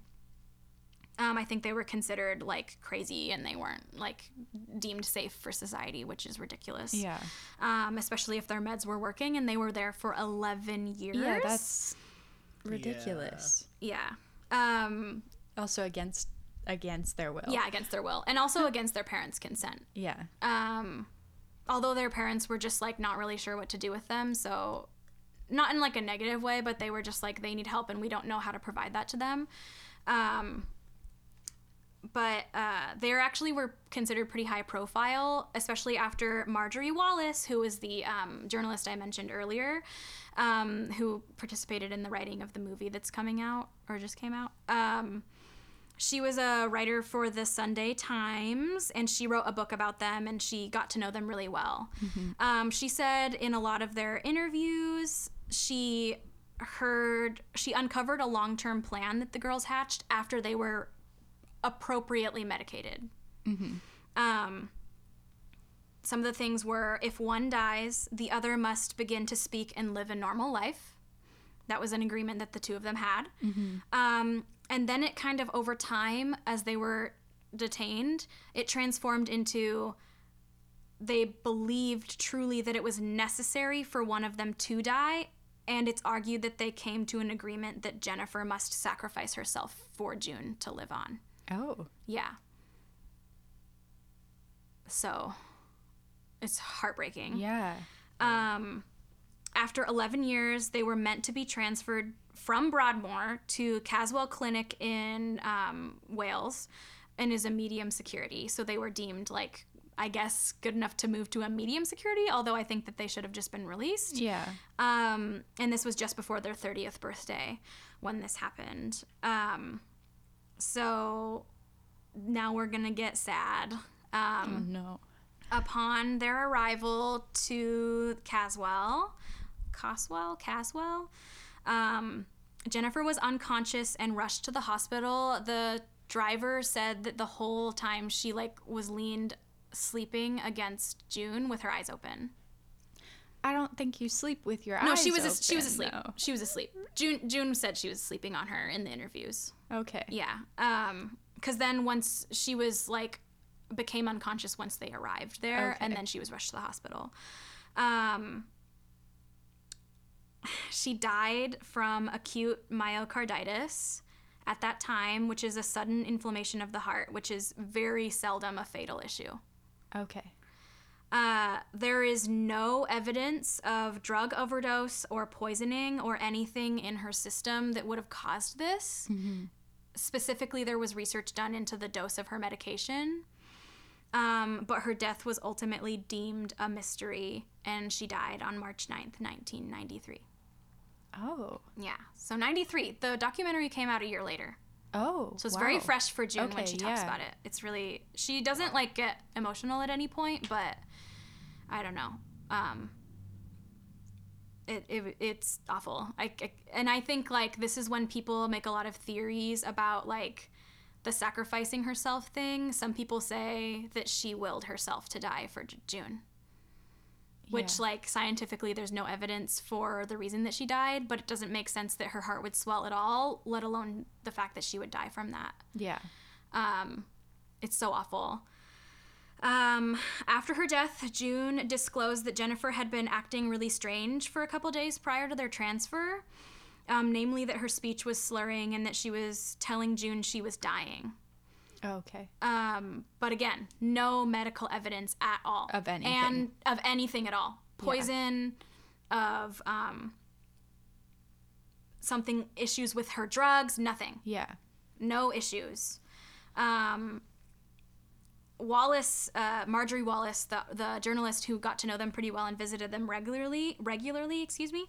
Um, I think they were considered like crazy and they weren't like deemed safe for society, which is ridiculous. Yeah. Um, especially if their meds were working, and they were there for eleven years. Yeah, that's ridiculous. Yeah. yeah. Um, also against Against their will. Yeah, against their will. And also against their parents' consent. Yeah. Um, although their parents were just, like, not really sure what to do with them. So not in, like, a negative way, but they were just like, they need help and we don't know how to provide that to them. Um, but uh, they actually were considered pretty high profile, especially after Marjorie Wallace, who was the um, journalist I mentioned earlier, um, who participated in the writing of the movie that's coming out or just came out. Um She was a writer for the Sunday Times, and she wrote a book about them, and she got to know them really well. Mm-hmm. Um, she said in a lot of their interviews, she heard, she uncovered a long-term plan that the girls hatched after they were appropriately medicated. Mm-hmm. Um, some of the things were, if one dies, the other must begin to speak and live a normal life. That was an agreement that the two of them had. Mm-hmm. Um, and then it kind of over time, as they were detained, it transformed into they believed truly that it was necessary for one of them to die. And it's argued that they came to an agreement that Jennifer must sacrifice herself for June to live on. Oh. Yeah. So it's heartbreaking. Yeah. Um. After eleven years, they were meant to be transferred from Broadmoor to Caswell Clinic in um, Wales, and is a medium security. So they were deemed, like, I guess, good enough to move to a medium security, although I think that they should have just been released. Yeah. Um, and this was just before their thirtieth birthday when this happened. Um, so now we're going to get sad. Um, oh, no. Upon their arrival to Caswell... Caswell, Caswell. Um, Jennifer was unconscious and rushed to the hospital. The driver said that the whole time she like was leaned sleeping against June with her eyes open. I don't think you sleep with your no, eyes. No, she was open, a, she was asleep. Though. She was asleep. June June said she was sleeping on her in the interviews. Okay. Yeah. Um, because then once she was like became unconscious once they arrived there, okay. and then she was rushed to the hospital. Um. She died from acute myocarditis at that time, which is a sudden inflammation of the heart, which is very seldom a fatal issue. Okay. Uh, there is no evidence of drug overdose or poisoning or anything in her system that would have caused this. Mm-hmm. Specifically, there was research done into the dose of her medication. Um, but her death was ultimately deemed a mystery, and she died on March ninth, nineteen ninety-three. Oh. Yeah. So ninety-three. The documentary came out a year later. Oh, So it's wow. very fresh for June okay, when she talks yeah. about it. It's really... She doesn't, like, get emotional at any point, but I don't know. Um, It, it it's awful. I, I and I think like this is when people make a lot of theories about like the sacrificing herself thing. Some people say that she willed herself to die for June, which yeah. like scientifically there's no evidence for the reason that she died, but it doesn't make sense that her heart would swell at all, let alone the fact that she would die from that. Yeah. Um, it's so awful. Um, after her death, June disclosed that Jennifer had been acting really strange for a couple days prior to their transfer, um, namely that her speech was slurring and that she was telling June she was dying. Oh, okay. Um, but again, no medical evidence at all. Of anything. And of anything at all. Poison, yeah. of um, something, issues with her drugs, nothing. Yeah. No issues. Um... Wallace, uh, Marjorie Wallace, the, the journalist who got to know them pretty well and visited them regularly, regularly, excuse me,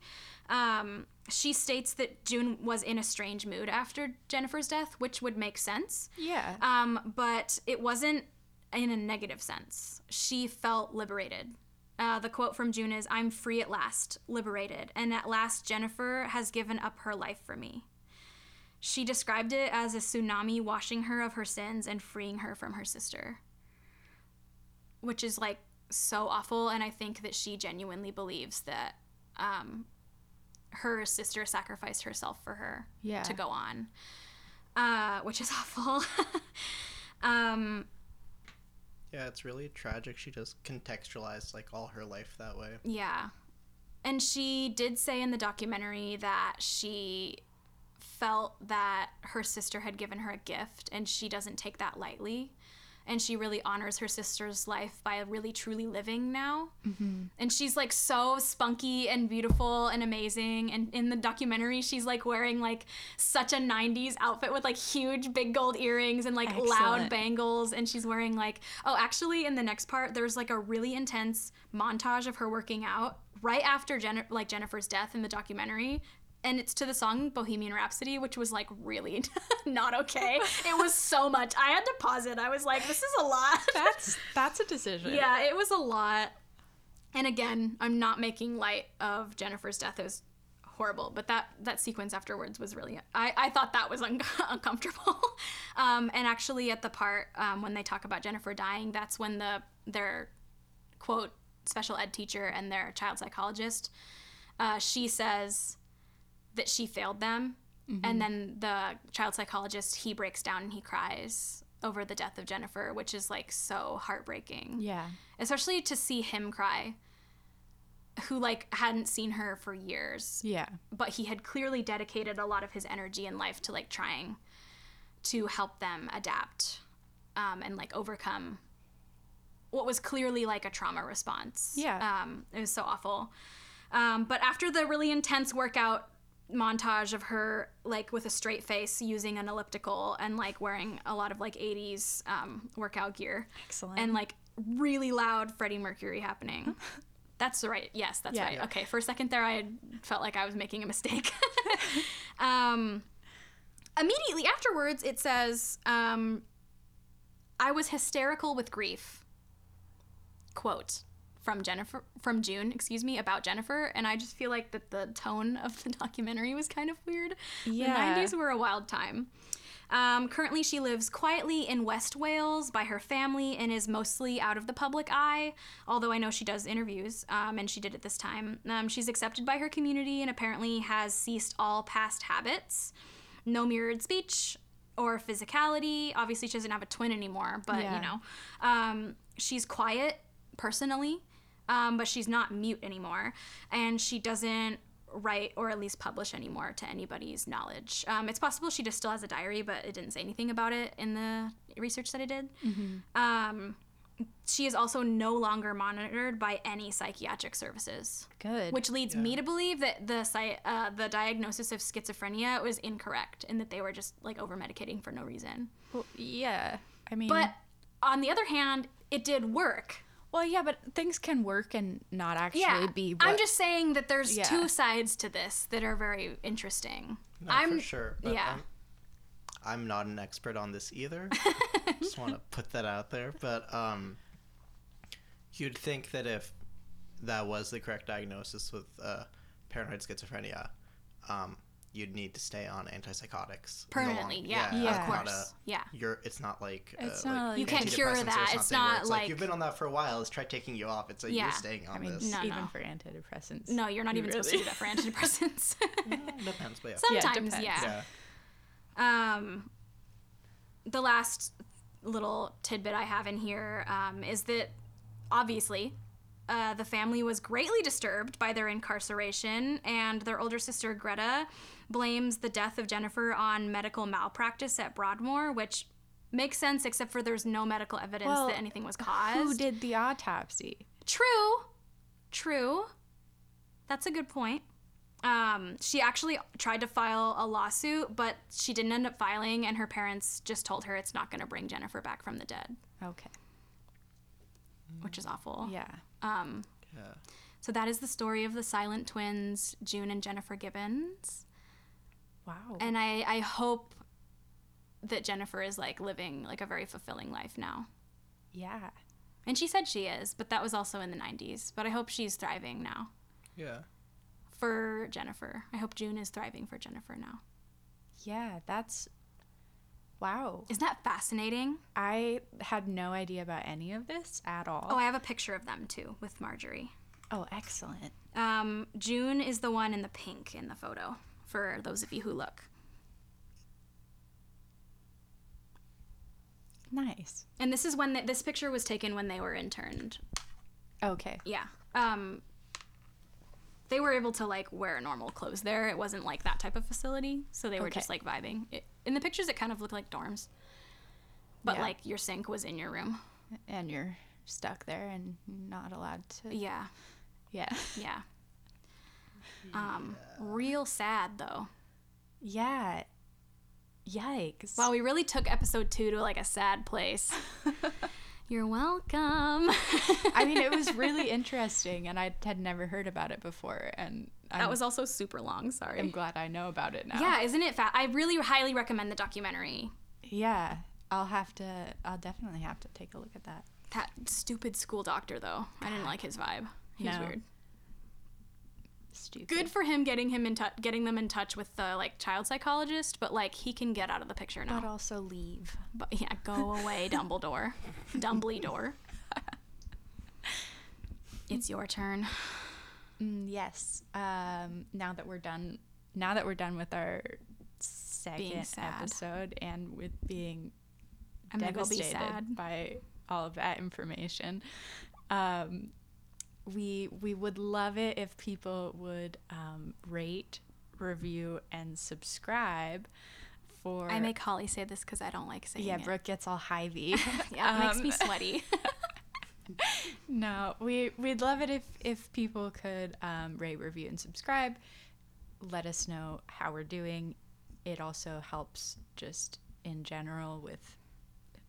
um, she states that June was in a strange mood after Jennifer's death, which would make sense. Yeah. Um, but it wasn't in a negative sense. She felt liberated. Uh, the quote from June is, "I'm free at last, liberated, and at last Jennifer has given up her life for me." She described it as a tsunami washing her of her sins and freeing her from her sister. Which is, like, so awful, and I think that she genuinely believes that um, her sister sacrificed herself for her yeah. to go on, uh, which is awful. um, yeah, it's really tragic. She just contextualized, like, all her life that way. Yeah. And she did say in the documentary that she felt that her sister had given her a gift, and she doesn't take that lightly. And she really honors her sister's life by really, truly living now. Mm-hmm. And she's, like, so spunky and beautiful and amazing. And in the documentary, she's, like, wearing, like, such a nineties outfit with, like, huge big gold earrings and, like, Excellent. Loud bangles. And she's wearing, like... Oh, actually, in the next part, there's, like, a really intense montage of her working out right after, Jen- like, Jennifer's death in the documentary. And it's to the song Bohemian Rhapsody, which was, like, really not okay. It was so much. I had to pause it. I was like, this is a lot. That's that's a decision. Yeah, it was a lot. And again, I'm not making light of Jennifer's death. It was horrible. But that, that sequence afterwards was really... I, I thought that was un- uncomfortable. Um, and actually, at the part um, when they talk about Jennifer dying, that's when the their, quote, special ed teacher and their child psychologist, uh, she says... that she failed them, mm-hmm. and then the child psychologist, he breaks down and he cries over the death of Jennifer, which is, like, so heartbreaking. Yeah. Especially to see him cry, who, like, hadn't seen her for years. Yeah. But he had clearly dedicated a lot of his energy and life to, like, trying to help them adapt um, and, like, overcome what was clearly, like, a trauma response. Yeah. Um, it was so awful. Um, but after the really intense workout montage of her, like, with a straight face using an elliptical and, like, wearing a lot of, like, eighties um workout gear, excellent, and, like, really loud Freddie Mercury happening. That's the right yes that's yeah, right yeah. Okay, for a second there I felt like I was making a mistake. Um immediately afterwards it says um I was hysterical with grief, quote From Jennifer, from June, excuse me, about Jennifer, and I just feel like that the tone of the documentary was kind of weird. Yeah. The nineties were a wild time. Um, currently, she lives quietly in West Wales by her family and is mostly out of the public eye, although I know she does interviews, um, and she did it this time. Um, she's accepted by her community and apparently has ceased all past habits, no mirrored speech or physicality. Obviously, she doesn't have a twin anymore, but, yeah. you know. Um, she's quiet, personally. Um, but she's not mute anymore, and she doesn't write or at least publish anymore to anybody's knowledge. Um, it's possible she just still has a diary, but it didn't say anything about it in the research that I did. Mm-hmm. Um, she is also no longer monitored by any psychiatric services. Good. Which leads yeah. me to believe that the uh, the diagnosis of schizophrenia was incorrect and that they were just, like, over-medicating for no reason. Well, yeah, I mean... But on the other hand, it did work. Well, yeah, but things can work and not actually yeah. be what... I'm just saying that there's yeah. two sides to this that are very interesting. No, I'm, for sure. But yeah. I'm, I'm not an expert on this either. Just want to put that out there. But um, you'd think that if that was the correct diagnosis with uh, paranoid schizophrenia, um, you'd need to stay on antipsychotics permanently. Long, yeah, yeah, yeah, of course. A, yeah, you're. It's not like, it's uh, not like you can't cure that. It's not it's like, like you've been on that for a while. Let's try taking you off. It's like yeah. you're staying on I mean, this. No, even no. for antidepressants. No, you're not even really? supposed to do that for antidepressants. No, depends, but yeah. Sometimes, yeah, depends. Yeah. yeah. Um, the last little tidbit I have in here um, is that obviously. Uh, the family was greatly disturbed by their incarceration, and their older sister Greta blames the death of Jennifer on medical malpractice at Broadmoor, which makes sense, except for there's no medical evidence well, that anything was caused. Who did the autopsy? True. True. That's a good point. Um, she actually tried to file a lawsuit, but she didn't end up filing, and her parents just told her it's not going to bring Jennifer back from the dead. Okay. Which is awful. Yeah. Um, yeah. So that is the story of the Silent Twins, June and Jennifer Gibbons. Wow. And I, I hope that Jennifer is, like, living, like, a very fulfilling life now. Yeah. And she said she is, but that was also in the nineties. But I hope she's thriving now. Yeah. For Jennifer. I hope June is thriving for Jennifer now. Yeah, that's... Wow. Isn't that fascinating? I had no idea about any of this at all. Oh, I have a picture of them, too, with Marjorie. Oh, excellent. Um, June is the one in the pink in the photo, for those of you who look. Nice. And this is when they, this picture was taken when they were interned. Okay. Yeah. Um, they were able to, like, wear normal clothes there. It wasn't, like, that type of facility, so they were okay. just, like, vibing. It, in the pictures, it kind of looked like dorms. But, yeah. like, your sink was in your room. And you're stuck there and not allowed to... Yeah. Yeah. Yeah. Um, real sad, though. Yeah. Yikes. Wow, we really took episode two to, like, a sad place. You're welcome. I mean, it was really interesting, and I had never heard about it before, and... I'm, that was also super long, sorry. I'm glad I know about it now. Yeah, isn't it? Fa- I really highly recommend the documentary. Yeah, I'll have to, I'll definitely have to take a look at that. That stupid school doctor, though. I didn't like his vibe. He was no. weird. Stupid. Good for him getting him in touch, getting them in touch with the, like, child psychologist, but, like, he can get out of the picture now. But also leave. But, yeah, go away, Dumbledore. Dumbledore. It's your turn. Yes. Um, now that we're done, now that we're done with our second episode and with being I'm devastated be sad. by all of that information, um, we we would love it if people would um, rate, review, and subscribe. For I make Holly say this because I don't like saying yeah, it. Yeah, Brooke gets all hivey. yeah, it um, makes me sweaty. No, we, we'd love it if, if people could um, rate, review, and subscribe. Let us know how we're doing. It also helps just in general with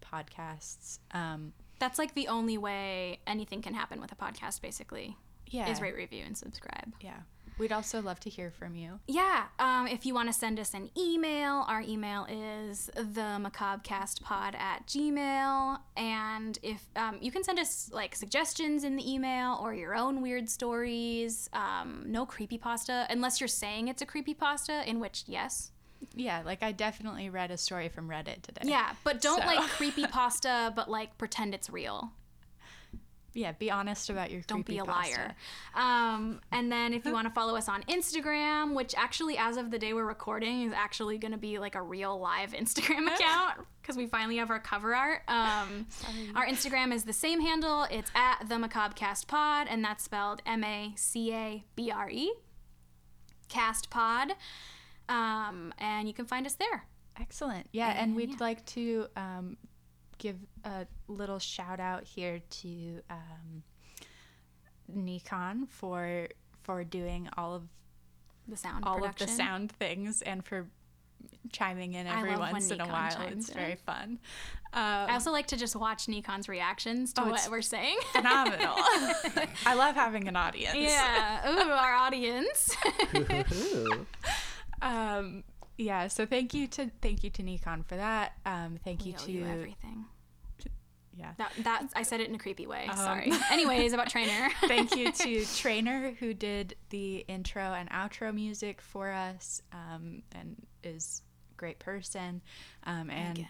podcasts. Um, That's like the only way anything can happen with a podcast, basically, yeah. is rate, review, and subscribe. Yeah. We'd also love to hear from you. Yeah. Um, if you want to send us an email, our email is the macabrecast pod at gmail dot com. And if um, you can send us, like, suggestions in the email or your own weird stories. Um, no creepypasta, unless you're saying it's a creepypasta, in which, yes. Yeah, like, I definitely read a story from Reddit today. Yeah, but don't, so. like, creepypasta, but, like, pretend it's real. Yeah, be honest about your creepypasta. Don't be a liar. Um, and then if you want to follow us on Instagram, which actually, as of the day we're recording, is actually going to be, like, a real live Instagram account because we finally have our cover art. Um, our Instagram is the same handle. It's at the Macabrecast Pod, and that's spelled M A C A B R E, Cast Pod. Um, and you can find us there. Excellent. Yeah, and, and we'd yeah. like to... Um, give a little shout out here to um, Nikon for for doing all of the sound all production. of the sound things and for chiming in every once in Nikon a while. It's in. very fun. Um, I also like to just watch Nikon's reactions to oh, what we're saying. Phenomenal. I love having an audience. Yeah. Ooh, our audience. um Yeah, so thank you to thank you to Nikon for that. Um, thank we you owe to you everything. Yeah. That, that I said it in a creepy way. Um, Sorry. Anyways, about Traynor. Thank you to Traynor, who did the intro and outro music for us, um, and is a great person. Um, and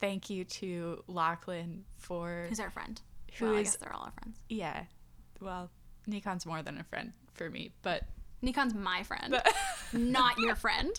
thank you to Lachlan for... Who's our friend. Who well, is, I guess they're all our friends. Yeah. Well, Nikon's more than a friend for me, but... Nikon's my friend, but... not your friend.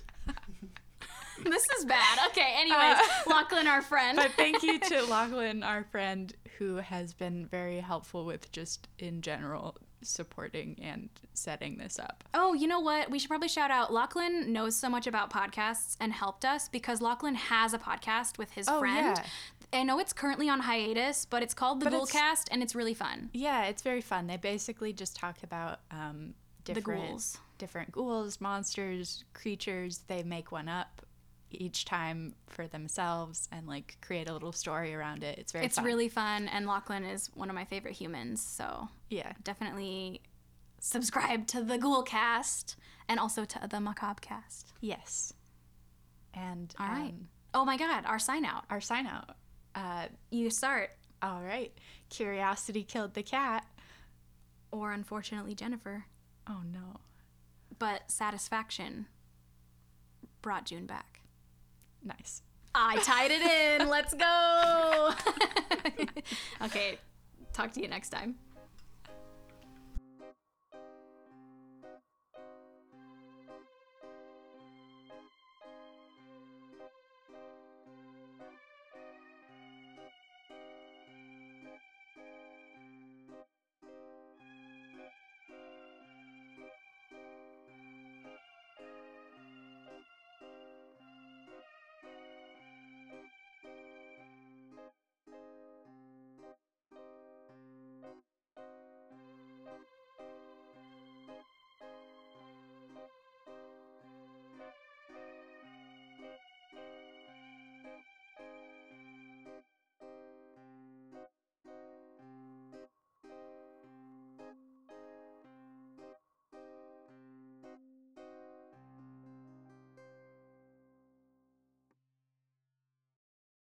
This is bad. Okay, anyways, uh, Lachlan, our friend. But thank you to Lachlan, our friend, who has been very helpful with just in general supporting and setting this up. Oh, you know what? We should probably shout out Lachlan knows so much about podcasts and helped us because Lachlan has a podcast with his oh, friend. Yeah. I know it's currently on hiatus, but it's called The Ghoulcast, and it's really fun. Yeah, it's very fun. They basically just talk about um, different, the ghouls. different ghouls, monsters, creatures. They make one up each time for themselves and like create a little story around it. It's very it's fun. really fun, and Lachlan is one of my favorite humans, so yeah, definitely subscribe to the Ghoulcast and also to the Macabrecast. Yes. And all um, right. Oh my god, our sign out. Our sign out. Uh, you start. All right. Curiosity killed the cat, or unfortunately Jennifer. Oh no. But satisfaction brought June back. Nice. I tied it in. Let's go. Okay. Talk to you next time.